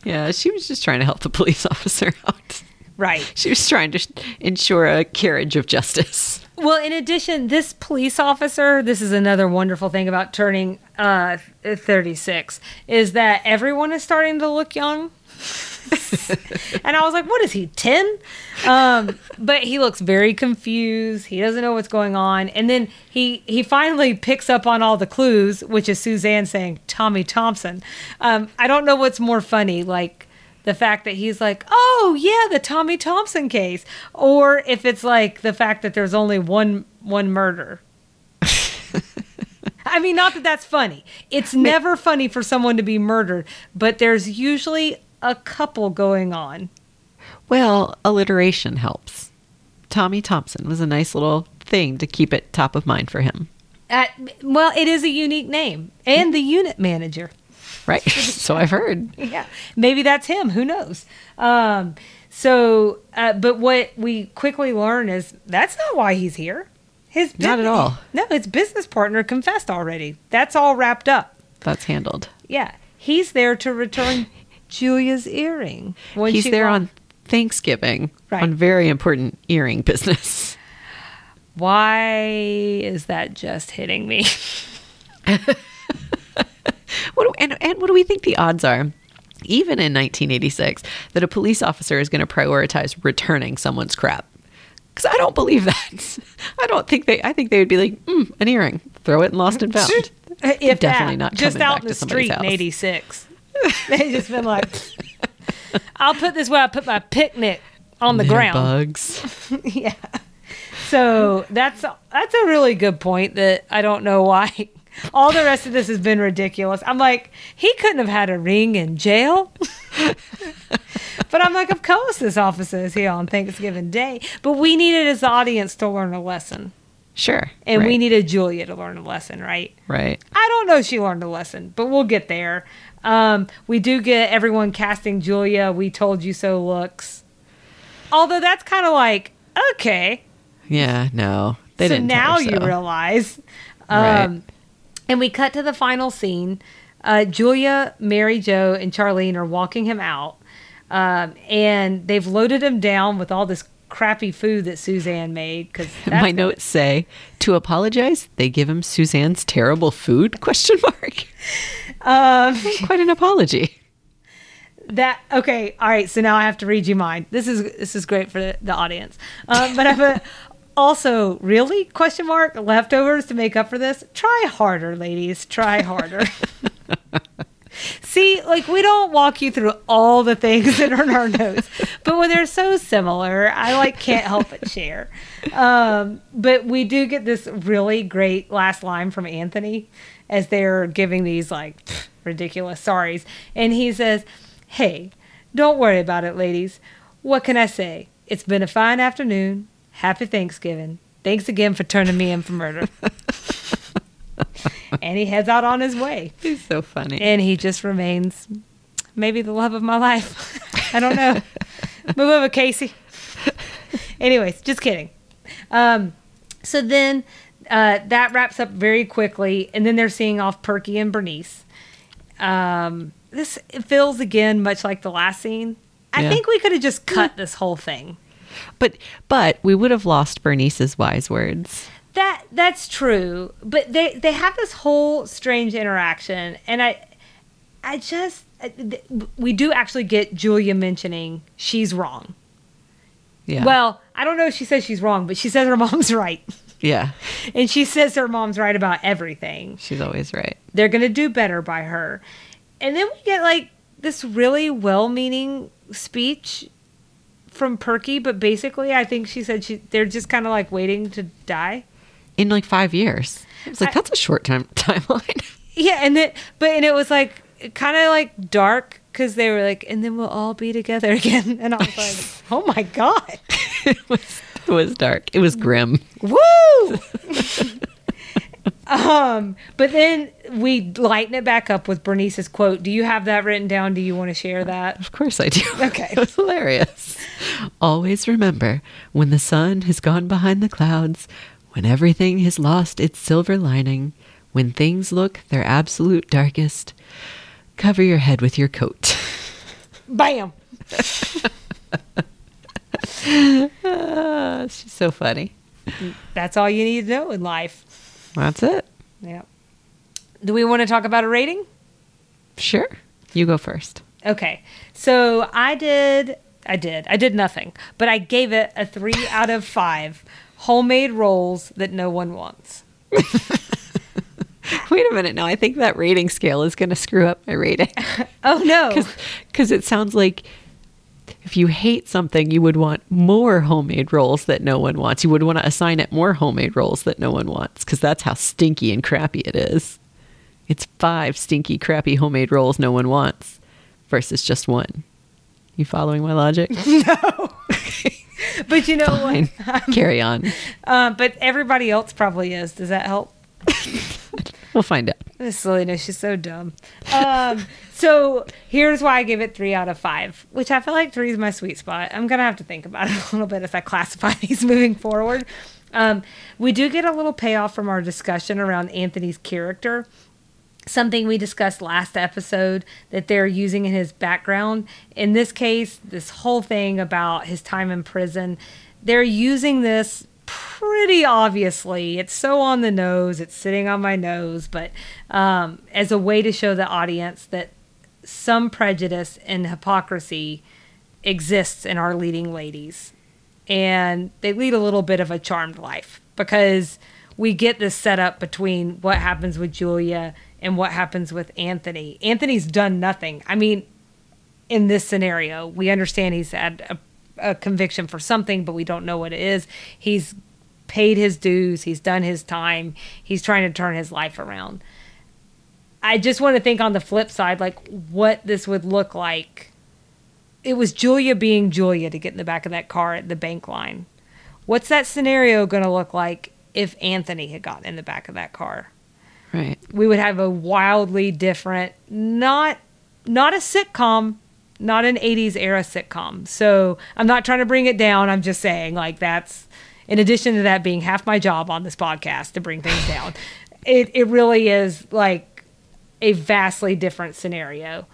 Yeah, she was just trying to help the police officer out. Right. She was trying to ensure a carriage of justice. Well, in addition, this police officer, this is another wonderful thing about turning uh, thirty-six, is that everyone is starting to look young. And I was like, what is he, ten? Um, but he looks very confused. He doesn't know what's going on. And then he, he finally picks up on all the clues, which is Suzanne saying, Tommy Thompson. Um, I don't know what's more funny, like the fact that he's like, oh, yeah, the Tommy Thompson case. Or if it's like the fact that there's only one one murder. I mean, not that that's funny. It's never funny for someone to be murdered, but there's usually a couple going on. Well, alliteration helps. Tommy Thompson was a nice little thing to keep it top of mind for him. Uh, well, it is a unique name. And the unit manager. Right. So I've heard. Yeah. Maybe that's him. Who knows? Um, so, uh, but what we quickly learn is that's not why he's here. His business, not at all. No, his business partner confessed already. That's all wrapped up. That's handled. Yeah. He's there to return Julia's earring. When He's she there walked. on Thanksgiving, right. on very important earring business. Why is that just hitting me? What do, and, and what do we think the odds are, even in nineteen eighty-six, that a police officer is going to prioritize returning someone's crap? Because I don't believe that. I don't think they, I think they would be like, mm, an earring, throw it in Lost and Found. If definitely that, not just out in the street house. In eighty-six. They just been like, I'll put this where I put my picnic on the They're ground. Bugs. Yeah. So that's that's a really good point that I don't know why. All the rest of this has been ridiculous. I'm like, he couldn't have had a ring in jail. But I'm like, of course this officer is here on Thanksgiving Day. But we needed as the audience to learn a lesson. Sure. And right. we needed Julia to learn a lesson, right? Right. I don't know if she learned a lesson, but we'll get there. Um, we do get everyone casting Julia, we told you so looks. Although that's kind of like, okay. Yeah, no. They so didn't now you so. realize. Um, right. And we cut to the final scene. Uh, Julia, Mary Jo, and Charlene are walking him out. Um, and they've loaded him down with all this crappy food that Suzanne made. Cause my notes say, to apologize, they give him Suzanne's terrible food, question mark. Um, quite an apology. That okay, all right. So now I have to read you mine. This is this is great for the, the audience. Um, but I put also really question mark leftovers to make up for this. Try harder, ladies. Try harder. See, like we don't walk you through all the things that are in our notes, but when they're so similar, I like can't help but share. Um, but we do get this really great last line from Anthony as they're giving these like ridiculous sorries. And he says, hey, don't worry about it, ladies. What can I say? It's been a fine afternoon. Happy Thanksgiving. Thanks again for turning me in for murder. And he heads out on his way. He's so funny. And he just remains maybe the love of my life. I don't know. Move over, Casey. Anyways, just kidding. Um, so then uh, that wraps up very quickly. And then they're seeing off Perky and Bernice. Um, this feels, again, much like the last scene. I yeah. think we could have just cut this whole thing. But but we would have lost Bernice's wise words. That That's true. But they, they have this whole strange interaction. And I I just, we do actually get Julia mentioning she's wrong. Yeah. Well, I don't know if she says she's wrong, but she says her mom's right. Yeah. And she says her mom's right about everything. She's always right. They're going to do better by her. And then we get like this really well-meaning speech from Perky, but basically I think she said she they're just kind of like waiting to die. In like five years. I was like, I, that's a short time timeline. Yeah, and then, but and it was like kind of like dark because they were like, and then we'll all be together again. And I was like, oh my God. It was, it was dark. It was grim. Woo! um, but then we lighten it back up with Bernice's quote. Do you have that written down? Do you want to share that? Of course I do. Okay. It was hilarious. Always remember, when the sun has gone behind the clouds, when everything has lost its silver lining, when things look their absolute darkest, cover your head with your coat. Bam! Uh, she's so funny. That's all you need to know in life. That's it. Yeah. Do we want to talk about a rating? Sure. You go first. Okay. So I did, I did, I did nothing, but I gave it a three out of five homemade rolls that no one wants. Wait a minute. No, I think that rating scale is going to screw up my rating. Oh, no. Because it sounds like if you hate something, you would want more homemade rolls that no one wants. You would want to assign it more homemade rolls that no one wants because that's how stinky and crappy it is. It's five stinky, crappy homemade rolls no one wants versus just one. You following my logic? No. But you know Fine. What? I'm, Carry on. Uh, but everybody else probably is. Does that help? We'll find out. This Selena, she's so dumb. Um, so here's why I give it three out of five, which I feel like three is my sweet spot. I'm going to have to think about it a little bit as I classify these moving forward. Um, we do get a little payoff from our discussion around Anthony's character. Something we discussed last episode that they're using in his background. In this case, this whole thing about his time in prison, they're using this pretty obviously. It's so on the nose. It's sitting on my nose. But um, as a way to show the audience that some prejudice and hypocrisy exists in our leading ladies. And they lead a little bit of a charmed life. Because we get this setup between what happens with Julia and what happens with Anthony. Anthony's done nothing. I mean, in this scenario, we understand he's had a a conviction for something, but we don't know what it is. He's paid his dues. He's done his time. He's trying to turn his life around. I just want to think on the flip side, like what this would look like. It was Julia being Julia to get in the back of that car at the bank line. What's that scenario going to look like if Anthony had gotten in the back of that car? Right. We would have a wildly different, not, not a sitcom, not an eighties era sitcom. So I'm not trying to bring it down. I'm just saying like that's, in addition to that being half my job on this podcast to bring things down, it, it really is like a vastly different scenario.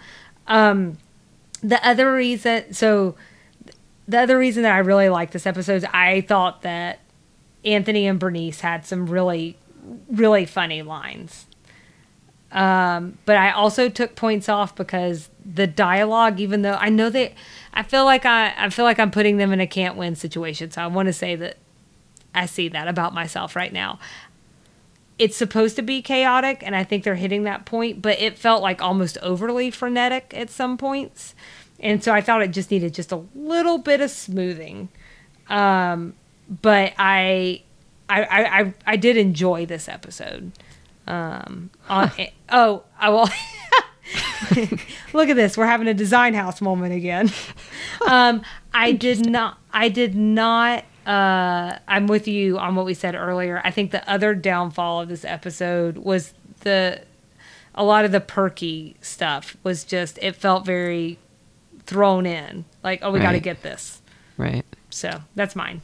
Um, the other reason, so the other reason that I really like this episode is I thought that Anthony and Bernice had some really, really funny lines. Um, but I also took points off because the dialogue, even though I know they, I feel like I, I feel like I'm putting them in a can't win situation. So I want to say that I see that about myself right now. It's supposed to be chaotic and I think they're hitting that point, but it felt like almost overly frenetic at some points. And so I thought it just needed just a little bit of smoothing. Um, but I, I, I, I, I did enjoy this episode. Um, on, huh. Oh, I will. Look at this. We're having a design house moment again. Um, I did not, I did not, uh, I'm with you on what we said earlier. I think the other downfall of this episode was the, a lot of the Perky stuff was just, it felt very thrown in like, oh, we right. got to get this. Right. So that's mine.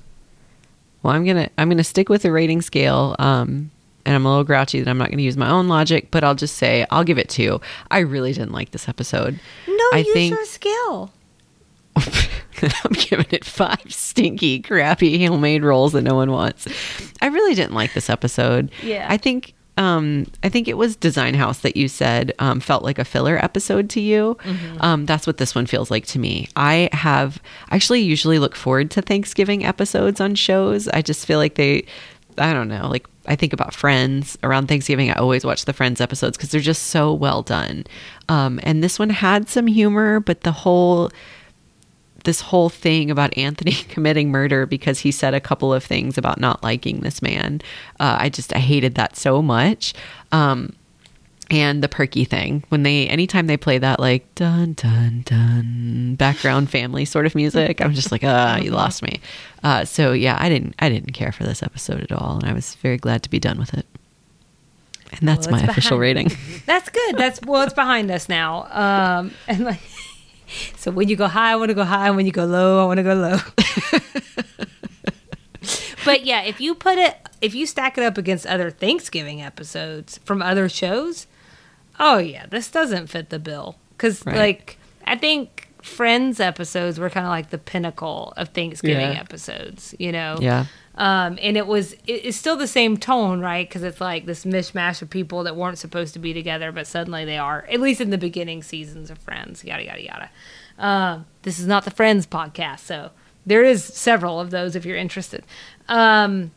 Well, I'm going to, I'm going to stick with the rating scale. Um, And I'm a little grouchy that I'm not going to use my own logic, but I'll just say I'll give it two. I really didn't like this episode. No, I use think, your skill. I'm giving it five stinky, crappy homemade rolls that no one wants. I really didn't like this episode. Yeah. I think um, I think it was Design House that you said um, felt like a filler episode to you. Mm-hmm. Um, that's what this one feels like to me. I have actually usually look forward to Thanksgiving episodes on shows. I just feel like they, I don't know, like I think about Friends around Thanksgiving. I always watch the Friends episodes because they're just so well done. Um, and this one had some humor, but the whole... this whole thing about Anthony committing murder because he said a couple of things about not liking this man. Uh, I just, I hated that so much. Um, and the Perky thing, when they, anytime they play that like dun, dun, dun background family sort of music, I'm just like, ah, you lost me. Uh, so yeah, I didn't, I didn't care for this episode at all. And I was very glad to be done with it. And that's well, my official rating. That's good. That's, well, it's behind us now. Um, and like, so when you go high, I want to go high. And when you go low, I want to go low. But yeah, if you put it, if you stack it up against other Thanksgiving episodes from other shows, oh yeah, this doesn't fit the bill. Because right. like, I think Friends episodes were kind of like the pinnacle of Thanksgiving yeah. episodes, you know? Yeah. Um, and it was, it, it's still the same tone, right? Because it's like this mishmash of people that weren't supposed to be together, but suddenly they are, at least in the beginning seasons of Friends, yada, yada, yada. Um, this is not the Friends podcast, so there is several of those if you're interested. Um,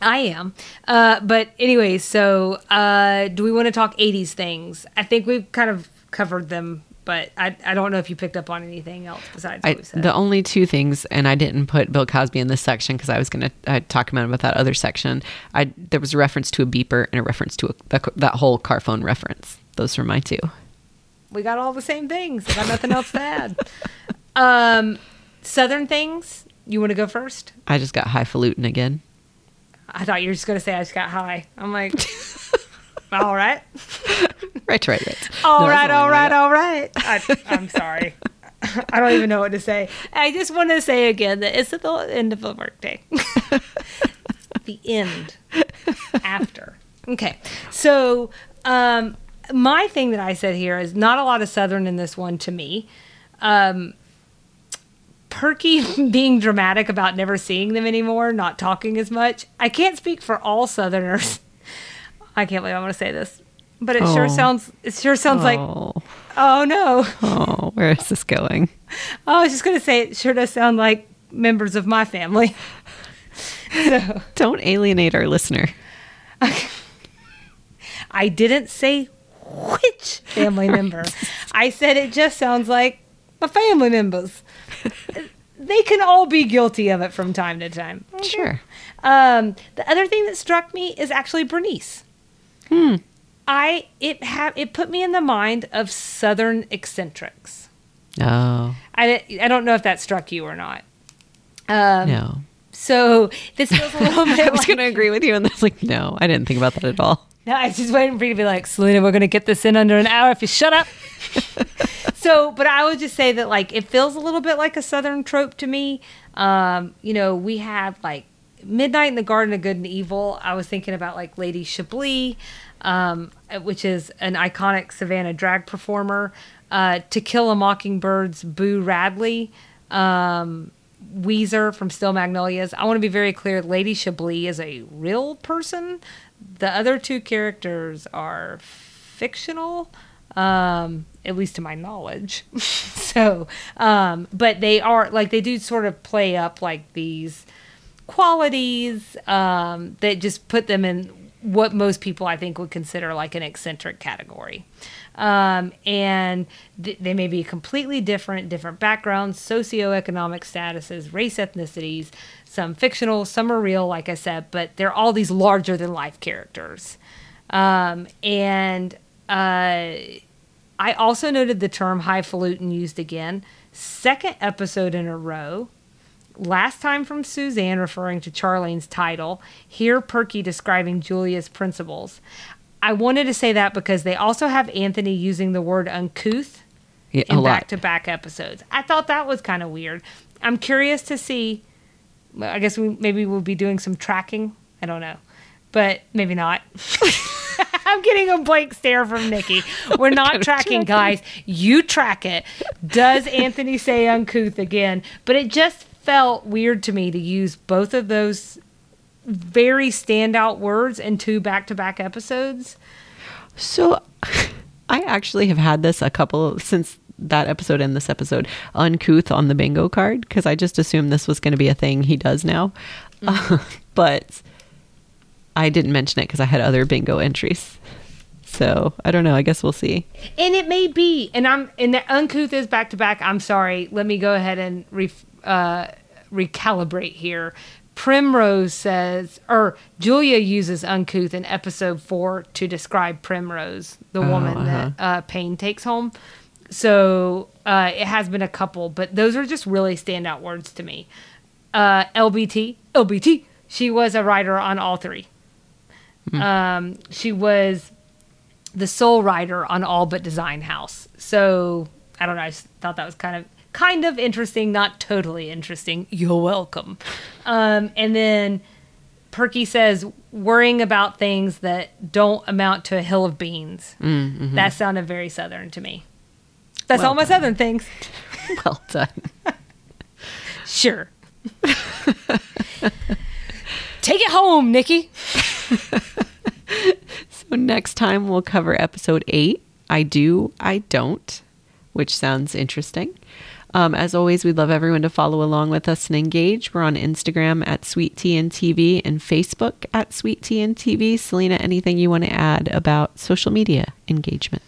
I am. Uh, but anyway, so uh, do we want to talk eighties things? I think we've kind of covered them. But I I don't know if you picked up on anything else besides what we said. I, the only two things, and I didn't put Bill Cosby in this section because I was going to talk about that other section. I There was a reference to a beeper and a reference to a, a, that whole car phone reference. Those were my two. We got all the same things. I got nothing else to add. Um, Southern things. You want to go first? I just got highfalutin again. I thought you were just going to say I just got high. I'm like... All right. right, right, right. All no, right, all right, all right. I, I'm sorry. I don't even know what to say. I just want to say again that it's at the end of a workday. The end. After. Okay. So um, my thing that I said here is not a lot of Southern in this one to me. Um, Perky being dramatic about never seeing them anymore, not talking as much. I can't speak for all Southerners. I can't believe I'm going to say this, but it oh. sure sounds, it sure sounds oh. like, oh no. Oh, where is this going? I was just going to say, it sure does sound like members of my family. So, don't alienate our listener. I, I didn't say which family member. I said it just sounds like my family members. They can all be guilty of it from time to time. Okay. Sure. Um, the other thing that struck me is actually Bernice. Hmm. I it ha- it put me in the mind of Southern eccentrics. Oh. I, I don't know if that struck you or not. Um, no. So this feels a little bit. I was like, going to agree with you, and that's like, no, I didn't think about that at all. No, I was just waiting for you to be like, Selena, we're going to get this in under an hour if you shut up. So, but I would just say that like it feels a little bit like a Southern trope to me. Um, you know, we have like. Midnight in the Garden of Good and Evil. I was thinking about like Lady Chablis, um, which is an iconic Savannah drag performer. Uh, To Kill a Mockingbird's Boo Radley, um, Weezer from Still Magnolias. I want to be very clear: Lady Chablis is a real person. The other two characters are fictional, um, at least to my knowledge. So, um, but they are like they do sort of play up like these. Qualities um, that just put them in what most people I think would consider like an eccentric category. Um, and th- they may be completely different, different backgrounds, socioeconomic statuses, race, ethnicities, some fictional, some are real, like I said, but they're all these larger than life characters. Um, and uh, I also noted the term highfalutin used again, second episode in a row. Last time from Suzanne referring to Charlene's title, here Perky describing Julia's principles. I wanted to say that because they also have Anthony using the word uncouth yeah, in back-to-back episodes. I thought that was kind of weird. I'm curious to see, I guess we maybe we'll be doing some tracking. I don't know, but maybe not. I'm getting a blank stare from Nikki. We're not tracking, guys. You track it. Does Anthony say uncouth again? But it just felt weird to me to use both of those very standout words in two back-to-back episodes. So I actually have had this a couple since that episode and this episode, uncouth on the bingo card, because I just assumed this was going to be a thing he does now. Mm-hmm. Uh, but I didn't mention it because I had other bingo entries. So I don't know. I guess we'll see. And it may be. And I'm and the uncouth is back to back. I'm sorry. Let me go ahead and re, uh, recalibrate here. Primrose says, or Julia uses uncouth in episode four to describe Primrose, the oh, woman uh-huh. that uh, Payne takes home. So uh, it has been a couple, but those are just really standout words to me. Uh, L B T, L B T. She was a writer on all three. Mm-hmm. Um, she was the sole writer on all but Design House. So I don't know. I just thought that was kind of kind of interesting, not totally interesting. You're welcome. Um, and then Perky says, worrying about things that don't amount to a hill of beans. Mm-hmm. That sounded very Southern to me. That's well all my done. Southern things. Well done. Sure. Take it home, Nikki. So next time we'll cover episode eight, I Do, I Don't, which sounds interesting. Um, as always, we'd love everyone to follow along with us and engage. We're on Instagram at Sweet Tea and T V and Facebook at Sweet Tea and T V. Selena, anything you want to add about social media engagement?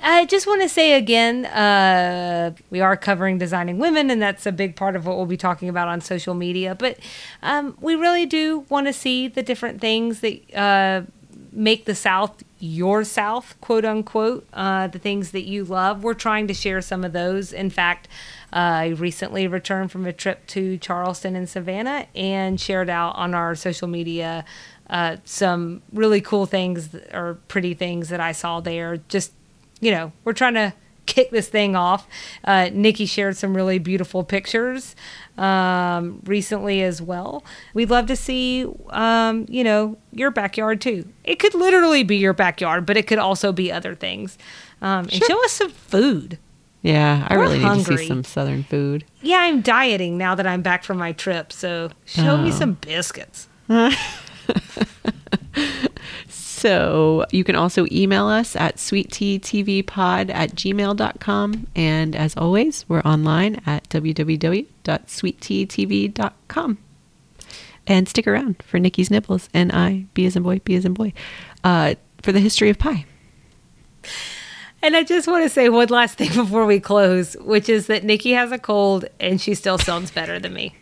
I just want to say again, uh, we are covering Designing Women, and that's a big part of what we'll be talking about on social media. But um, we really do want to see the different things that uh, make the South your South, quote unquote, uh, the things that you love. We're trying to share some of those. In fact, uh, I recently returned from a trip to Charleston and Savannah and shared out on our social media uh, some really cool things or pretty things that I saw there. Just you know, we're trying to kick this thing off. Uh, Nikki shared some really beautiful pictures um, recently as well. We'd love to see, um, you know, your backyard too. It could literally be your backyard, but it could also be other things. Um, sure. And show us some food. Yeah, I we're really hungry. Need to see some Southern food. Yeah, I'm dieting now that I'm back from my trip, so show oh. me some biscuits. So you can also email us at sweet tea t v pod at gmail dot com. And as always, we're online at w w w dot sweet tea t v dot com. And stick around for Nikki's Nibbles, N I, B as in boy, B as in boy, uh, for the history of pie. And I just want to say one last thing before we close, which is that Nikki has a cold and she still sounds better than me.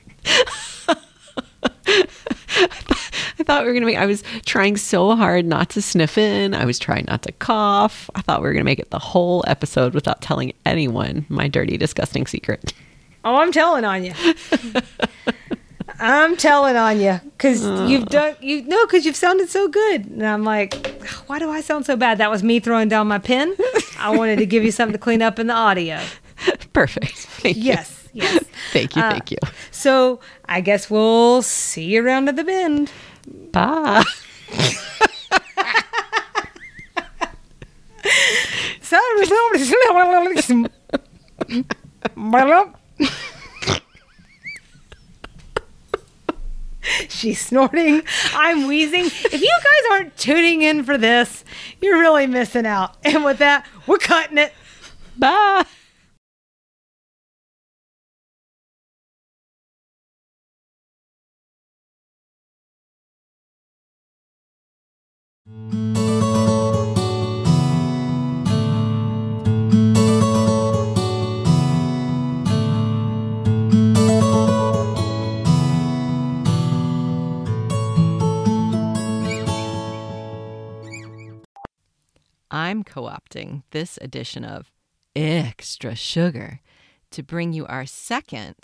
I thought we were going to make, I was trying so hard not to sniff in. I was trying not to cough. I thought we were going to make it the whole episode without telling anyone my dirty, disgusting secret. Oh, I'm telling on you. I'm telling on you because uh. you've done, you know, because you've sounded so good. And I'm like, why do I sound so bad? That was me throwing down my pen. I wanted to give you something to clean up in the audio. Perfect. Thank yes. You. Yes. Thank you. Uh, thank you. So I guess we'll see you around at the bend. Bye. She's snorting. I'm wheezing. If you guys aren't tuning in for this, you're really missing out. And with that, we're cutting it. Bye. I'm co-opting this edition of Extra Sugar to bring you our second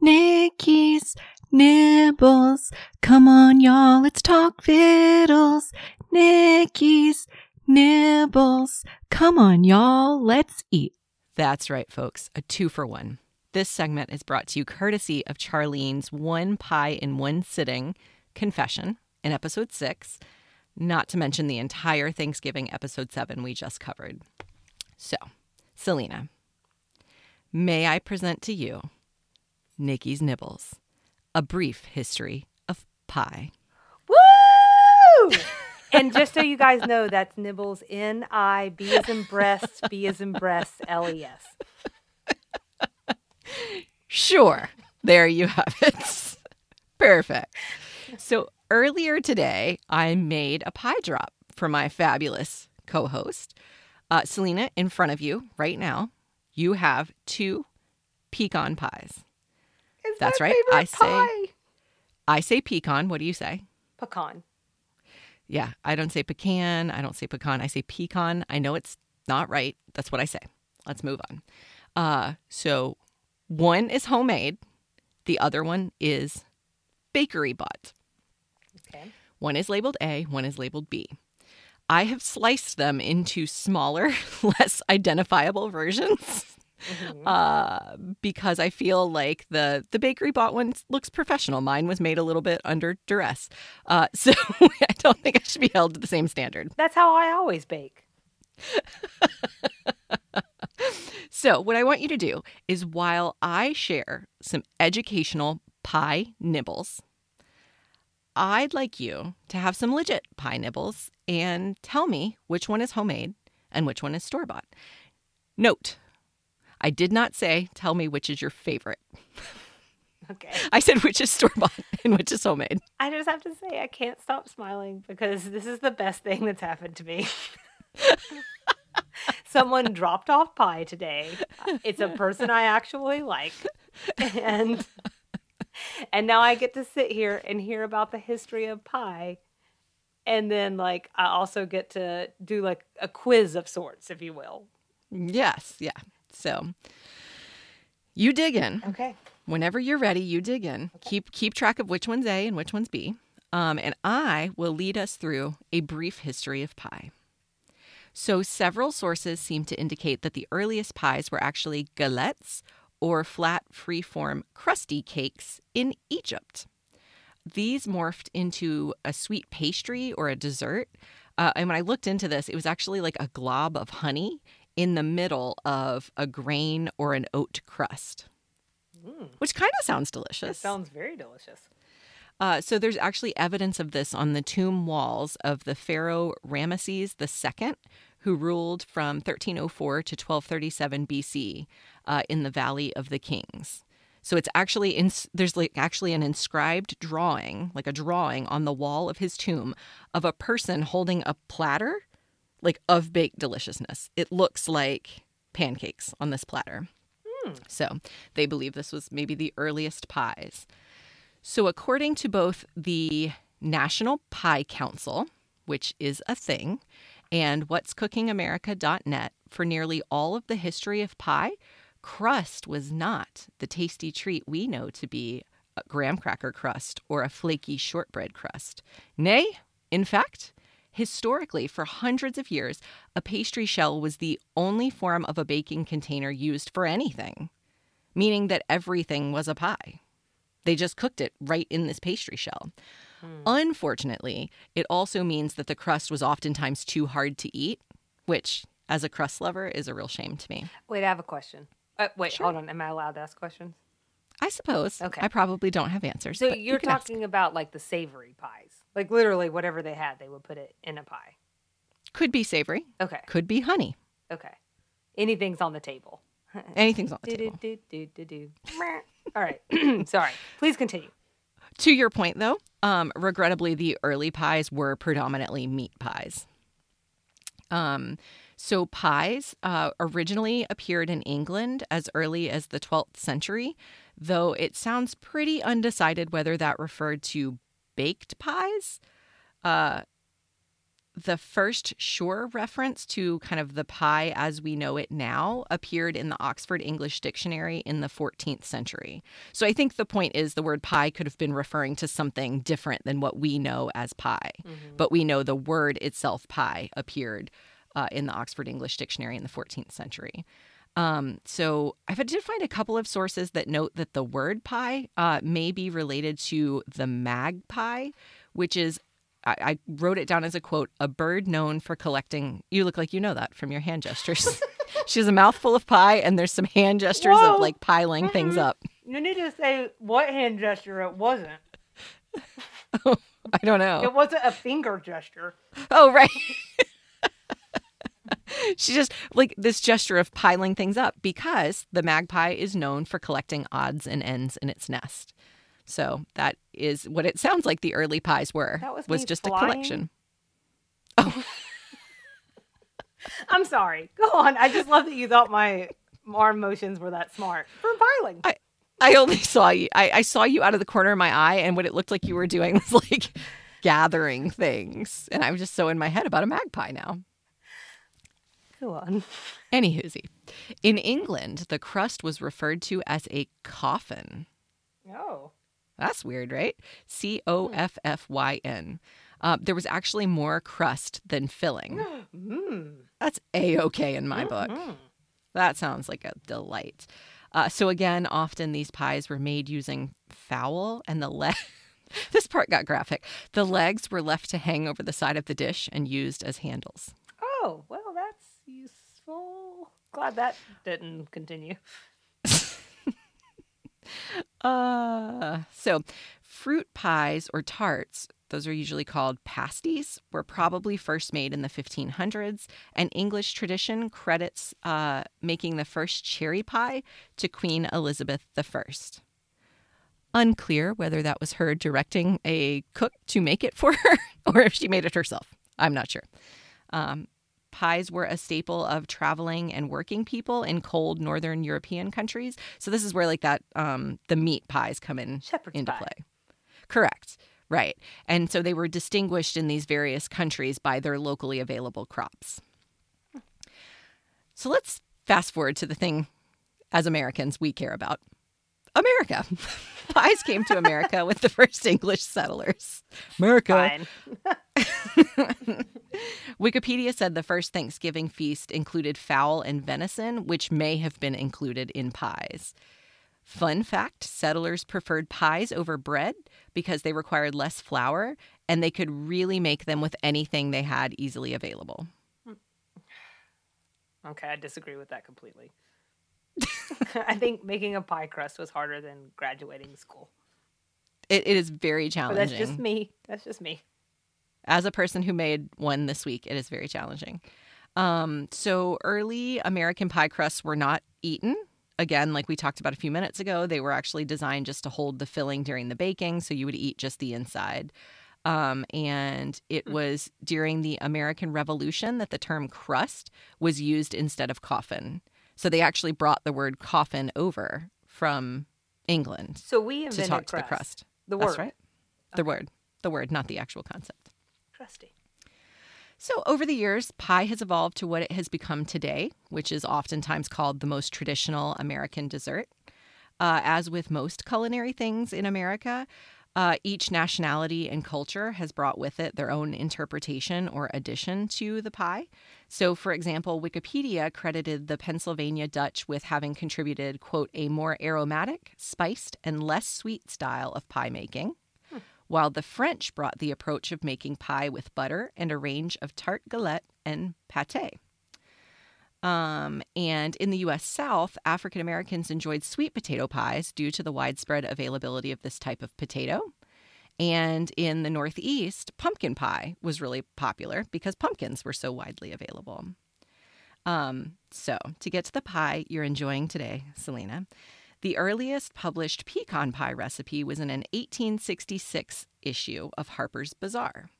Nikki's Nibbles. Come on, y'all, let's talk fiddles. Nikki's Nibbles. Come on, y'all, let's eat. That's right, folks, a two for one. This segment is brought to you courtesy of Charlene's One Pie in One Sitting confession in episode six. not to mention the entire Thanksgiving episode seven we just covered. So, Selena, may I present to you Nikki's Nibbles, a brief history of pie. Woo! And just so you guys know, that's Nibbles, N I, B as in breasts, B as in breasts, L E S. Sure. There you have it. Perfect. So earlier today, I made a pie drop for my fabulous co-host. Uh, Selena, in front of you right now, you have two pecan pies. It's That's my right. I say, pie. I say pecan. What do you say? Pecan. Yeah, I don't say pecan. I don't say pecan. I say pecan. I know it's not right. That's what I say. Let's move on. Uh, so one is homemade. The other one is bakery bought. Okay. One is labeled A. One is labeled B. I have sliced them into smaller, less identifiable versions. Mm-hmm. Uh, because I feel like the, the bakery bought one looks professional. Mine was made a little bit under duress. Uh, so I don't think I should be held to the same standard. That's how I always bake. So what I want you to do is, while I share some educational pie nibbles, I'd like you to have some legit pie nibbles and tell me which one is homemade and which one is store-bought. Note, I did not say, tell me which is your favorite. Okay. I said, which is store-bought and which is homemade. I just have to say, I can't stop smiling because this is the best thing that's happened to me. Someone dropped off pie today. It's a person I actually like. And, and now I get to sit here and hear about the history of pie. And then, like, I also get to do, like, a quiz of sorts, if you will. Yes. Yeah. So you dig in. Okay. Whenever you're ready, you dig in. Okay. Keep keep track of which one's A and which one's B. Um, and I will lead us through a brief history of pie. So several sources seem to indicate that the earliest pies were actually galettes or flat, free-form, crusty cakes in Egypt. These morphed into a sweet pastry or a dessert. Uh, and when I looked into this, it was actually like a glob of honey in the middle of a grain or an oat crust, mm. which kind of sounds delicious. It sounds very delicious. Uh, so there's actually evidence of this on the tomb walls of the pharaoh Ramesses the Second, who ruled from thirteen oh four to twelve thirty-seven B C uh, in the Valley of the Kings. So it's actually in, there's like actually an inscribed drawing, like a drawing on the wall of his tomb of a person holding a platter, like, of baked deliciousness. It looks like pancakes on this platter. Mm. So they believe this was maybe the earliest pies. So according to both the National Pie Council, which is a thing, and whats cooking america dot net, for nearly all of the history of pie, crust was not the tasty treat we know to be a graham cracker crust or a flaky shortbread crust. Nay, in fact, historically, for hundreds of years, a pastry shell was the only form of a baking container used for anything, meaning that everything was a pie. They just cooked it right in this pastry shell. Mm. Unfortunately, it also means that the crust was oftentimes too hard to eat, which, as a crust lover, is a real shame to me. Wait, I have a question. Uh, wait, sure. Hold on. Am I allowed to ask questions? I suppose. Okay. I probably don't have answers. So you're you talking ask. about like the savory pies. Like literally whatever they had, they would put it in a pie. Could be savory. Okay. Could be honey. Okay. Anything's on the table. Anything's on the table. Do, do, do, do, do. All right. Sorry. Please continue. To your point, though, um, regrettably, the early pies were predominantly meat pies. Um, so pies uh, originally appeared in England as early as the twelfth century, though it sounds pretty undecided whether that referred to baked pies. Uh, the first sure reference to kind of the pie as we know it now appeared in the Oxford English Dictionary in the fourteenth century. So I think the point is the word pie could have been referring to something different than what we know as pie. Mm-hmm. But we know the word itself, pie, appeared uh, in the Oxford English Dictionary in the fourteenth century. Um, so I did find a couple of sources that note that the word pie uh, may be related to the magpie, which is I, I wrote it down as a quote, a bird known for collecting. You look like you know that from your hand gestures. She has a mouthful of pie, and there's some hand gestures Whoa. of like piling mm-hmm. things up. You need to say what hand gesture it wasn't. Oh, I don't know. It wasn't a finger gesture. Oh, right. She just like this gesture of piling things up because the magpie is known for collecting odds and ends in its nest. So that is what it sounds like the early pies were. That was, was just flying. a collection. Oh. I'm sorry. Go on. I just love that you thought my arm motions were that smart for piling. I, I only saw you. I, I saw you out of the corner of my eye, and what it looked like you were doing was like gathering things. And I'm just so in my head about a magpie now. Go on. Anywhoosie. In England, the crust was referred to as a coffin. Oh. That's weird, right? C O F F Y N. Uh, there was actually more crust than filling. Mm. That's A-okay in my mm-hmm. book. That sounds like a delight. Uh, so again, often these pies were made using fowl and the leg. This part got graphic. The legs were left to hang over the side of the dish and used as handles. Oh, well, that's useful. Glad that didn't continue. Uh, so fruit pies or tarts, those are usually called pasties, were probably first made in the fifteen hundreds, and English tradition credits uh, making the first cherry pie to Queen Elizabeth the First. Unclear whether that was her directing a cook to make it for her or if she made it herself. I'm not sure. Um, pies were a staple of traveling and working people in cold northern European countries. So this is where like that um, the meat pies come in Shepherd's into pie. play. Correct. Right. And so they were distinguished in these various countries by their locally available crops. So let's fast forward to the thing as Americans we care about. America. Pies came to America with the first English settlers. America. Wikipedia said the first Thanksgiving feast included fowl and venison, which may have been included in pies. Fun fact, settlers preferred pies over bread because they required less flour, and they could really make them with anything they had easily available. Okay, I disagree with that completely. I think making a pie crust was harder than graduating school. It, it is very challenging. But that's just me. That's just me. As a person who made one this week, it is very challenging. Um, so early American pie crusts were not eaten. Again, like we talked about a few minutes ago, they were actually designed just to hold the filling during the baking, so you would eat just the inside. Um, and it was during the American Revolution that the term crust was used instead of coffin. So they actually brought the word coffin over from England. So we invented to talk crust. To the crust. The word. That's right. The okay. word. The word, not the actual concept. Crusty. So over the years, pie has evolved to what it has become today, which is oftentimes called the most traditional American dessert. Uh, as with most culinary things in America, uh, each nationality and culture has brought with it their own interpretation or addition to the pie. So, for example, Wikipedia credited the Pennsylvania Dutch with having contributed, quote, a more aromatic, spiced, and less sweet style of pie making, while the French brought the approach of making pie with butter and a range of tart galette and pâté. Um, and in the U S South, African Americans enjoyed sweet potato pies due to the widespread availability of this type of potato. And in the Northeast, pumpkin pie was really popular because pumpkins were so widely available. Um, so to get to the pie you're enjoying today, Selena, the earliest published pecan pie recipe was in an eighteen sixty-six issue of Harper's Bazaar.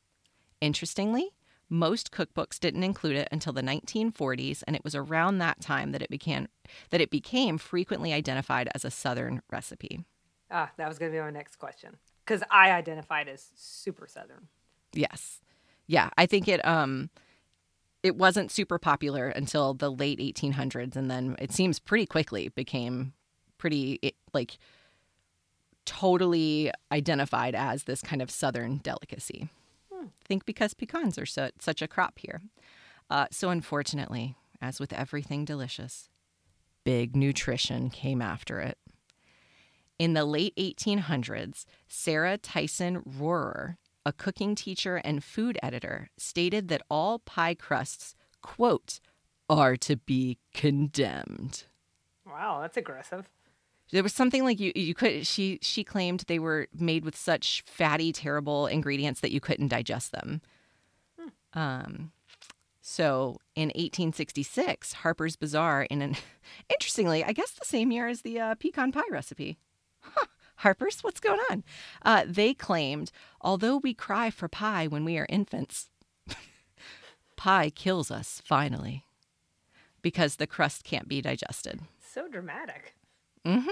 Interestingly, most cookbooks didn't include it until the nineteen forties, and it was around that time that it became that it became frequently identified as a Southern recipe. Ah, that was going to be my next question, because I identified as super Southern. Yes. Yeah, I think it... Um, It wasn't super popular until the late eighteen hundreds, and then it seems pretty quickly became... pretty it, like totally identified as this kind of Southern delicacy. Hmm. I think because pecans are so, such a crop here. Uh, so unfortunately, as with everything delicious, big nutrition came after it. In the late eighteen hundreds, Sarah Tyson Rohrer a cooking teacher and food editor, stated that all pie crusts, quote, are to be condemned. Wow, that's aggressive. There was something like you, you could, she, she claimed they were made with such fatty, terrible ingredients that you couldn't digest them. Hmm. Um, so in eighteen sixty-six, Harper's Bazaar, in an, interestingly, I guess the same year as the uh, pecan pie recipe. Huh, Harper's, what's going on? Uh, they claimed, although we cry for pie when we are infants, pie kills us finally because the crust can't be digested. So dramatic. Mm-hmm.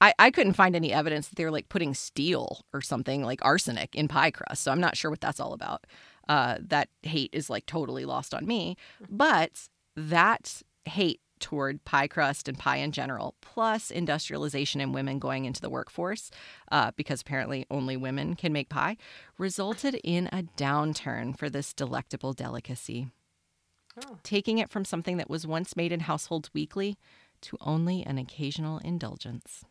I, I couldn't find any evidence that they were like putting steel or something like arsenic in pie crust. So I'm not sure what that's all about. Uh, that hate is like totally lost on me. But that hate toward pie crust and pie in general, plus industrialization and women going into the workforce, uh, because apparently only women can make pie, resulted in a downturn for this delectable delicacy. Oh. Taking it from something that was once made in households weekly to only an occasional indulgence.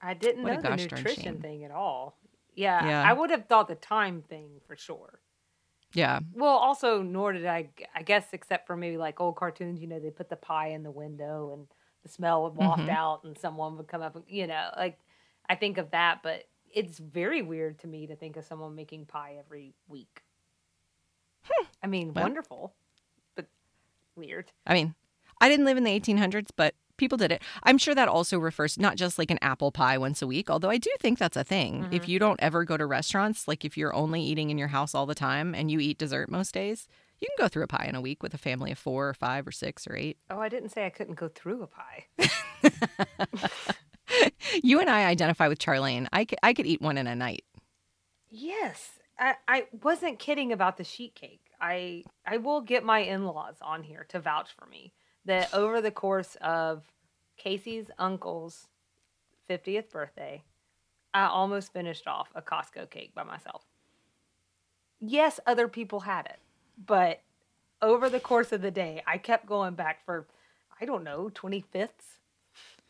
I didn't what know the nutrition thing at all. Yeah, yeah, I would have thought the time thing for sure. Yeah. Well, also, nor did I, I guess, except for maybe like old cartoons, you know, they put the pie in the window and the smell would waft mm-hmm. out and someone would come up, and, you know, like I think of that, but it's very weird to me to think of someone making pie every week. Hmm. I mean, well, wonderful, but weird. I mean, I didn't live in the eighteen hundreds, but people did it. I'm sure that also refers not just like an apple pie once a week, although I do think that's a thing. Mm-hmm. If you don't ever go to restaurants, like if you're only eating in your house all the time and you eat dessert most days, you can go through a pie in a week with a family of four or five or six or eight. Oh, I didn't say I couldn't go through a pie. You and I identify with Charlene. I could, I could eat one in a night. Yes. I, I wasn't kidding about the sheet cake. I I will get my in-laws on here to vouch for me. That over the course of Casey's uncle's fiftieth birthday, I almost finished off a Costco cake by myself. Yes, other people had it, but over the course of the day, I kept going back for, I don't know, twenty-fifths.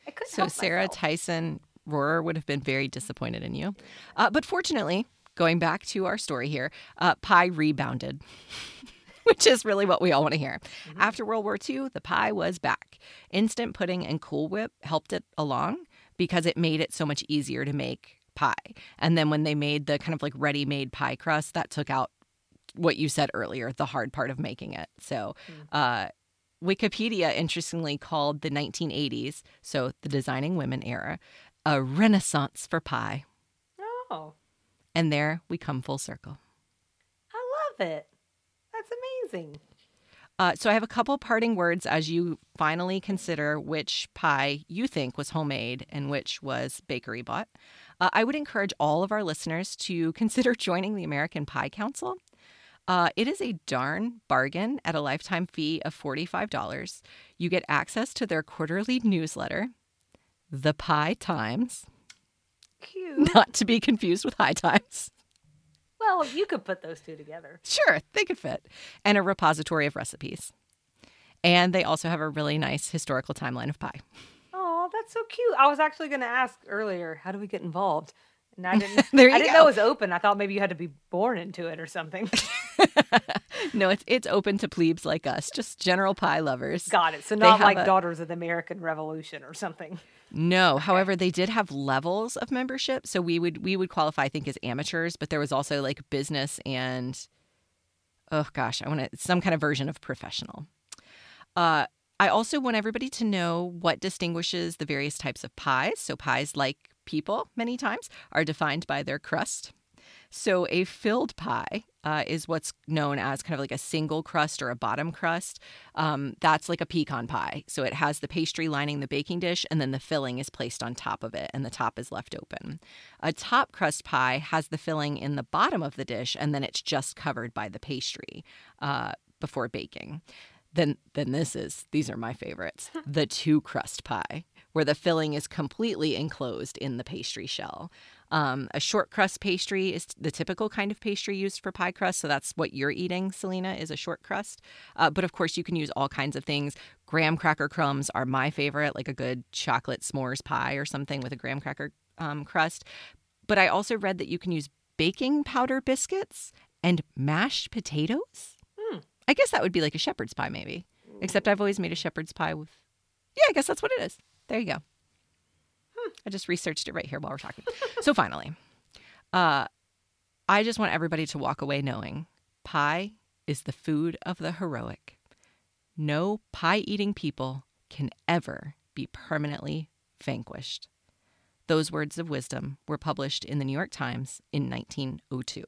I couldn't help myself. So Sarah Tyson Rohrer would have been very disappointed in you. Uh, but fortunately, going back to our story here, uh, pie rebounded. Which is really what we all want to hear. Mm-hmm. After World War Two, the pie was back. Instant pudding and Cool Whip helped it along because it made it so much easier to make pie. And then when they made the kind of like ready-made pie crust, that took out what you said earlier, the hard part of making it. So uh, Wikipedia, interestingly, called the nineteen eighties, so the Designing Women era, a renaissance for pie. Oh. And there we come full circle. I love it. Uh, so I have a couple parting words as you finally consider which pie you think was homemade and which was bakery bought. Uh, I would encourage all of our listeners to consider joining the American Pie Council. Uh, it is a darn bargain at a lifetime fee of forty-five dollars. You get access to their quarterly newsletter, The Pie Times. Cute. Not to be confused with High Times. Well, you could put those two together. Sure, they could fit. And a repository of recipes. And they also have a really nice historical timeline of pie. Oh, that's so cute. I was actually going to ask earlier, how do we get involved? And I didn't, there you I didn't go. know it was open. I thought maybe you had to be born into it or something. No, it's it's open to plebes like us, just general pie lovers. Got it. So not like a... Daughters of the American Revolution or something. No. Okay. However, they did have levels of membership. So we would we would qualify, I think, as amateurs. But there was also like business and, oh, gosh, I want to some kind of version of professional. Uh, I also want everybody to know what distinguishes the various types of pies. So pies like people many times are defined by their crust. So a filled pie uh, is what's known as kind of like a single crust or a bottom crust. Um, that's like a pecan pie. So it has the pastry lining the baking dish, and then the filling is placed on top of it, and the top is left open. A top crust pie has the filling in the bottom of the dish, and then it's just covered by the pastry uh, before baking. Then, then this is, these are my favorites, the two crust pie, where the filling is completely enclosed in the pastry shell. Um, a short crust pastry is the typical kind of pastry used for pie crust. So that's what you're eating, Selena, is a short crust. Uh, but of course, you can use all kinds of things. Graham cracker crumbs are my favorite, like a good chocolate s'mores pie or something with a graham cracker um, crust. But I also read that you can use baking powder biscuits and mashed potatoes. Hmm. I guess that would be like a shepherd's pie, maybe. Except I've always made a shepherd's pie with... Yeah, I guess that's what it is. There you go. Hmm. I just researched it right here while we're talking. So finally, uh, I just want everybody to walk away knowing pie is the food of the heroic. No pie-eating people can ever be permanently vanquished. Those words of wisdom were published in the New York Times in nineteen oh two.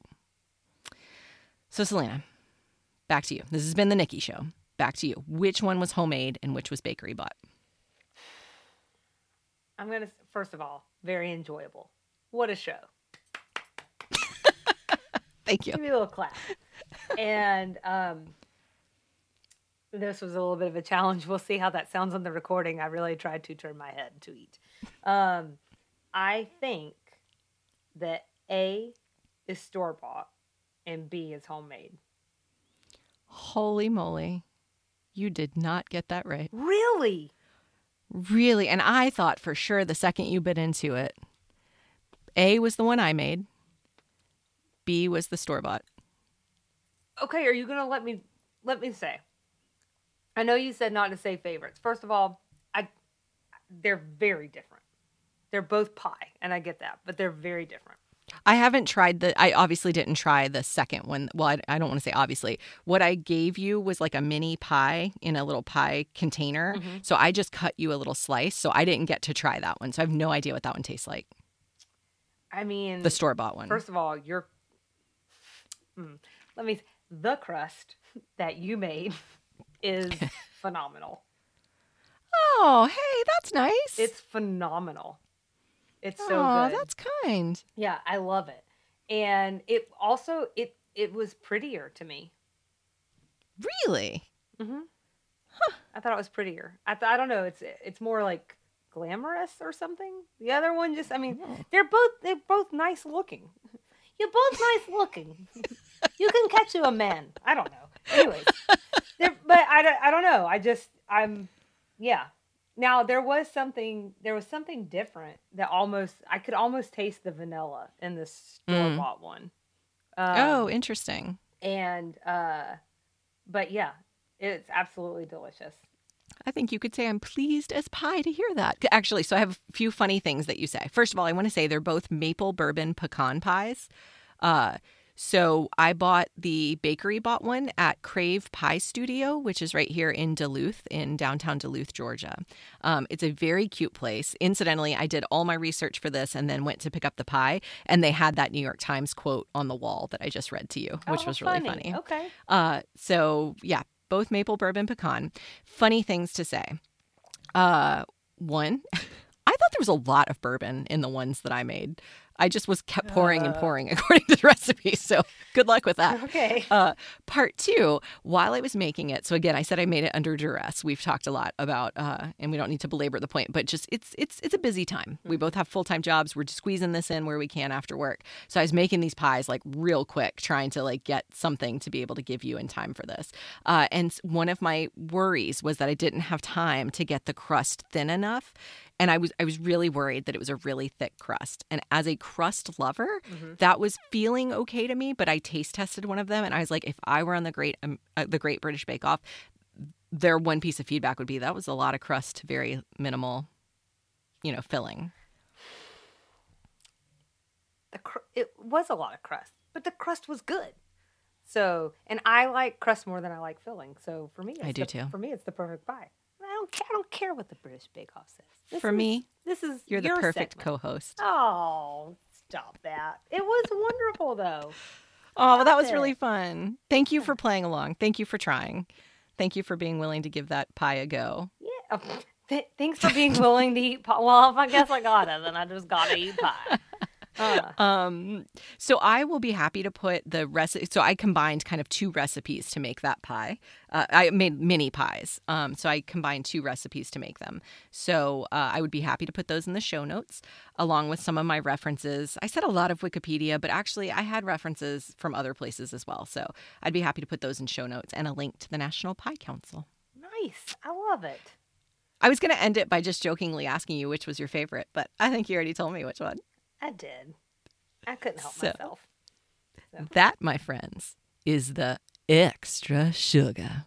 So, Selena, back to you. This has been the Nikki Show. Back to you. Which one was homemade and which was bakery bought? I'm going to, first of all, very enjoyable. What a show. Thank you. Give me a little clap. And um, this was a little bit of a challenge. We'll see how that sounds on the recording. I really tried to turn my head to eat. Um, I think that A is store-bought and B is homemade. Holy moly. You did not get that right. Really? Really. And I thought for sure the second you bit into it, A was the one I made. B was the store-bought. Okay, are you going to let me let me say? I know you said not to say favorites. First of all, I they're very different. They're both pie, and I get that, but they're very different. I haven't tried the, I obviously didn't try the second one. Well, I, I don't want to say obviously. What I gave you was like a mini pie in a little pie container. Mm-hmm. So I just cut you a little slice. So I didn't get to try that one. So I have no idea what that one tastes like. I mean, the store-bought one. First of all, you're, mm, let me, the crust that you made is phenomenal. Oh, hey, that's nice. It's phenomenal. It's so Aww, good. That's kind. Yeah, I love it. And it also, it it was prettier to me. Really? Mm-hmm. Huh. I thought it was prettier. I th- I don't know. It's it's more like glamorous or something. The other one just, I mean, yeah. they're both they're both nice looking. You're both nice looking. You can catch you a man. I don't know. Anyways. But I don't, I don't know. I just, I'm, yeah. Now there was something there was something different that almost I could almost taste the vanilla in the store bought mm. one. Um, oh, interesting. And uh, but yeah, it's absolutely delicious. I think you could say I'm pleased as pie to hear that. Actually, so I have a few funny things that you say. First of all, I want to say they're both maple bourbon pecan pies. Uh, so I bought the bakery bought one at Crave Pie Studio, which is right here in Duluth, in downtown Duluth, Georgia. Um, it's a very cute place. Incidentally, I did all my research for this and then went to pick up the pie, and they had that New York Times quote on the wall that I just read to you, which oh, was funny. really funny. Okay. Uh, so yeah, both maple bourbon pecan. Funny things to say. Uh, one, I thought there was a lot of bourbon in the ones that I made. I just was kept pouring and pouring according to the recipe. So good luck with that. Okay. Uh, part two, while I was making it. So again, I said I made it under duress. We've talked a lot about, uh, and we don't need to belabor the point, but just it's it's it's a busy time. We both have full-time jobs. We're just squeezing this in where we can after work. So I was making these pies like real quick, trying to like get something to be able to give you in time for this. Uh, and one of my worries was that I didn't have time to get the crust thin enough. And I was I was really worried that it was a really thick crust. And as a crust lover, mm-hmm. that was feeling okay to me. But I taste tested one of them, and I was like, if I were on the Great um, uh, the Great British Bake Off, their one piece of feedback would be that was a lot of crust to very minimal, you know, filling. The cr- it was a lot of crust, but the crust was good. So, and I like crust more than I like filling. So for me, it's I do the, too. For me, it's the perfect pie. I don't care, I don't care what the British Bake Off says. This For is, me, this is you're your the perfect segment. co-host. Oh, stop that. It was wonderful, though. Oh, well, that was it. really fun. Thank you for playing along. Thank you for trying. Thank you for being willing to give that pie a go. Yeah. Oh, th- thanks for being willing to eat pie. Well, if I guess I got it, then I just got to eat pie. Uh. Um, so I will be happy to put the recipe. So I combined kind of two recipes to make that pie. Uh, I made mini pies. Um, so I combined two recipes to make them. So uh, I would be happy to put those in the show notes along with some of my references. I said a lot of Wikipedia, but actually I had references from other places as well. So I'd be happy to put those in show notes and a link to the National Pie Council. Nice. I love it. I was going to end it by just jokingly asking you which was your favorite, but I think you already told me which one. I did. I couldn't help so, myself. So. That, my friends, is the extra sugar.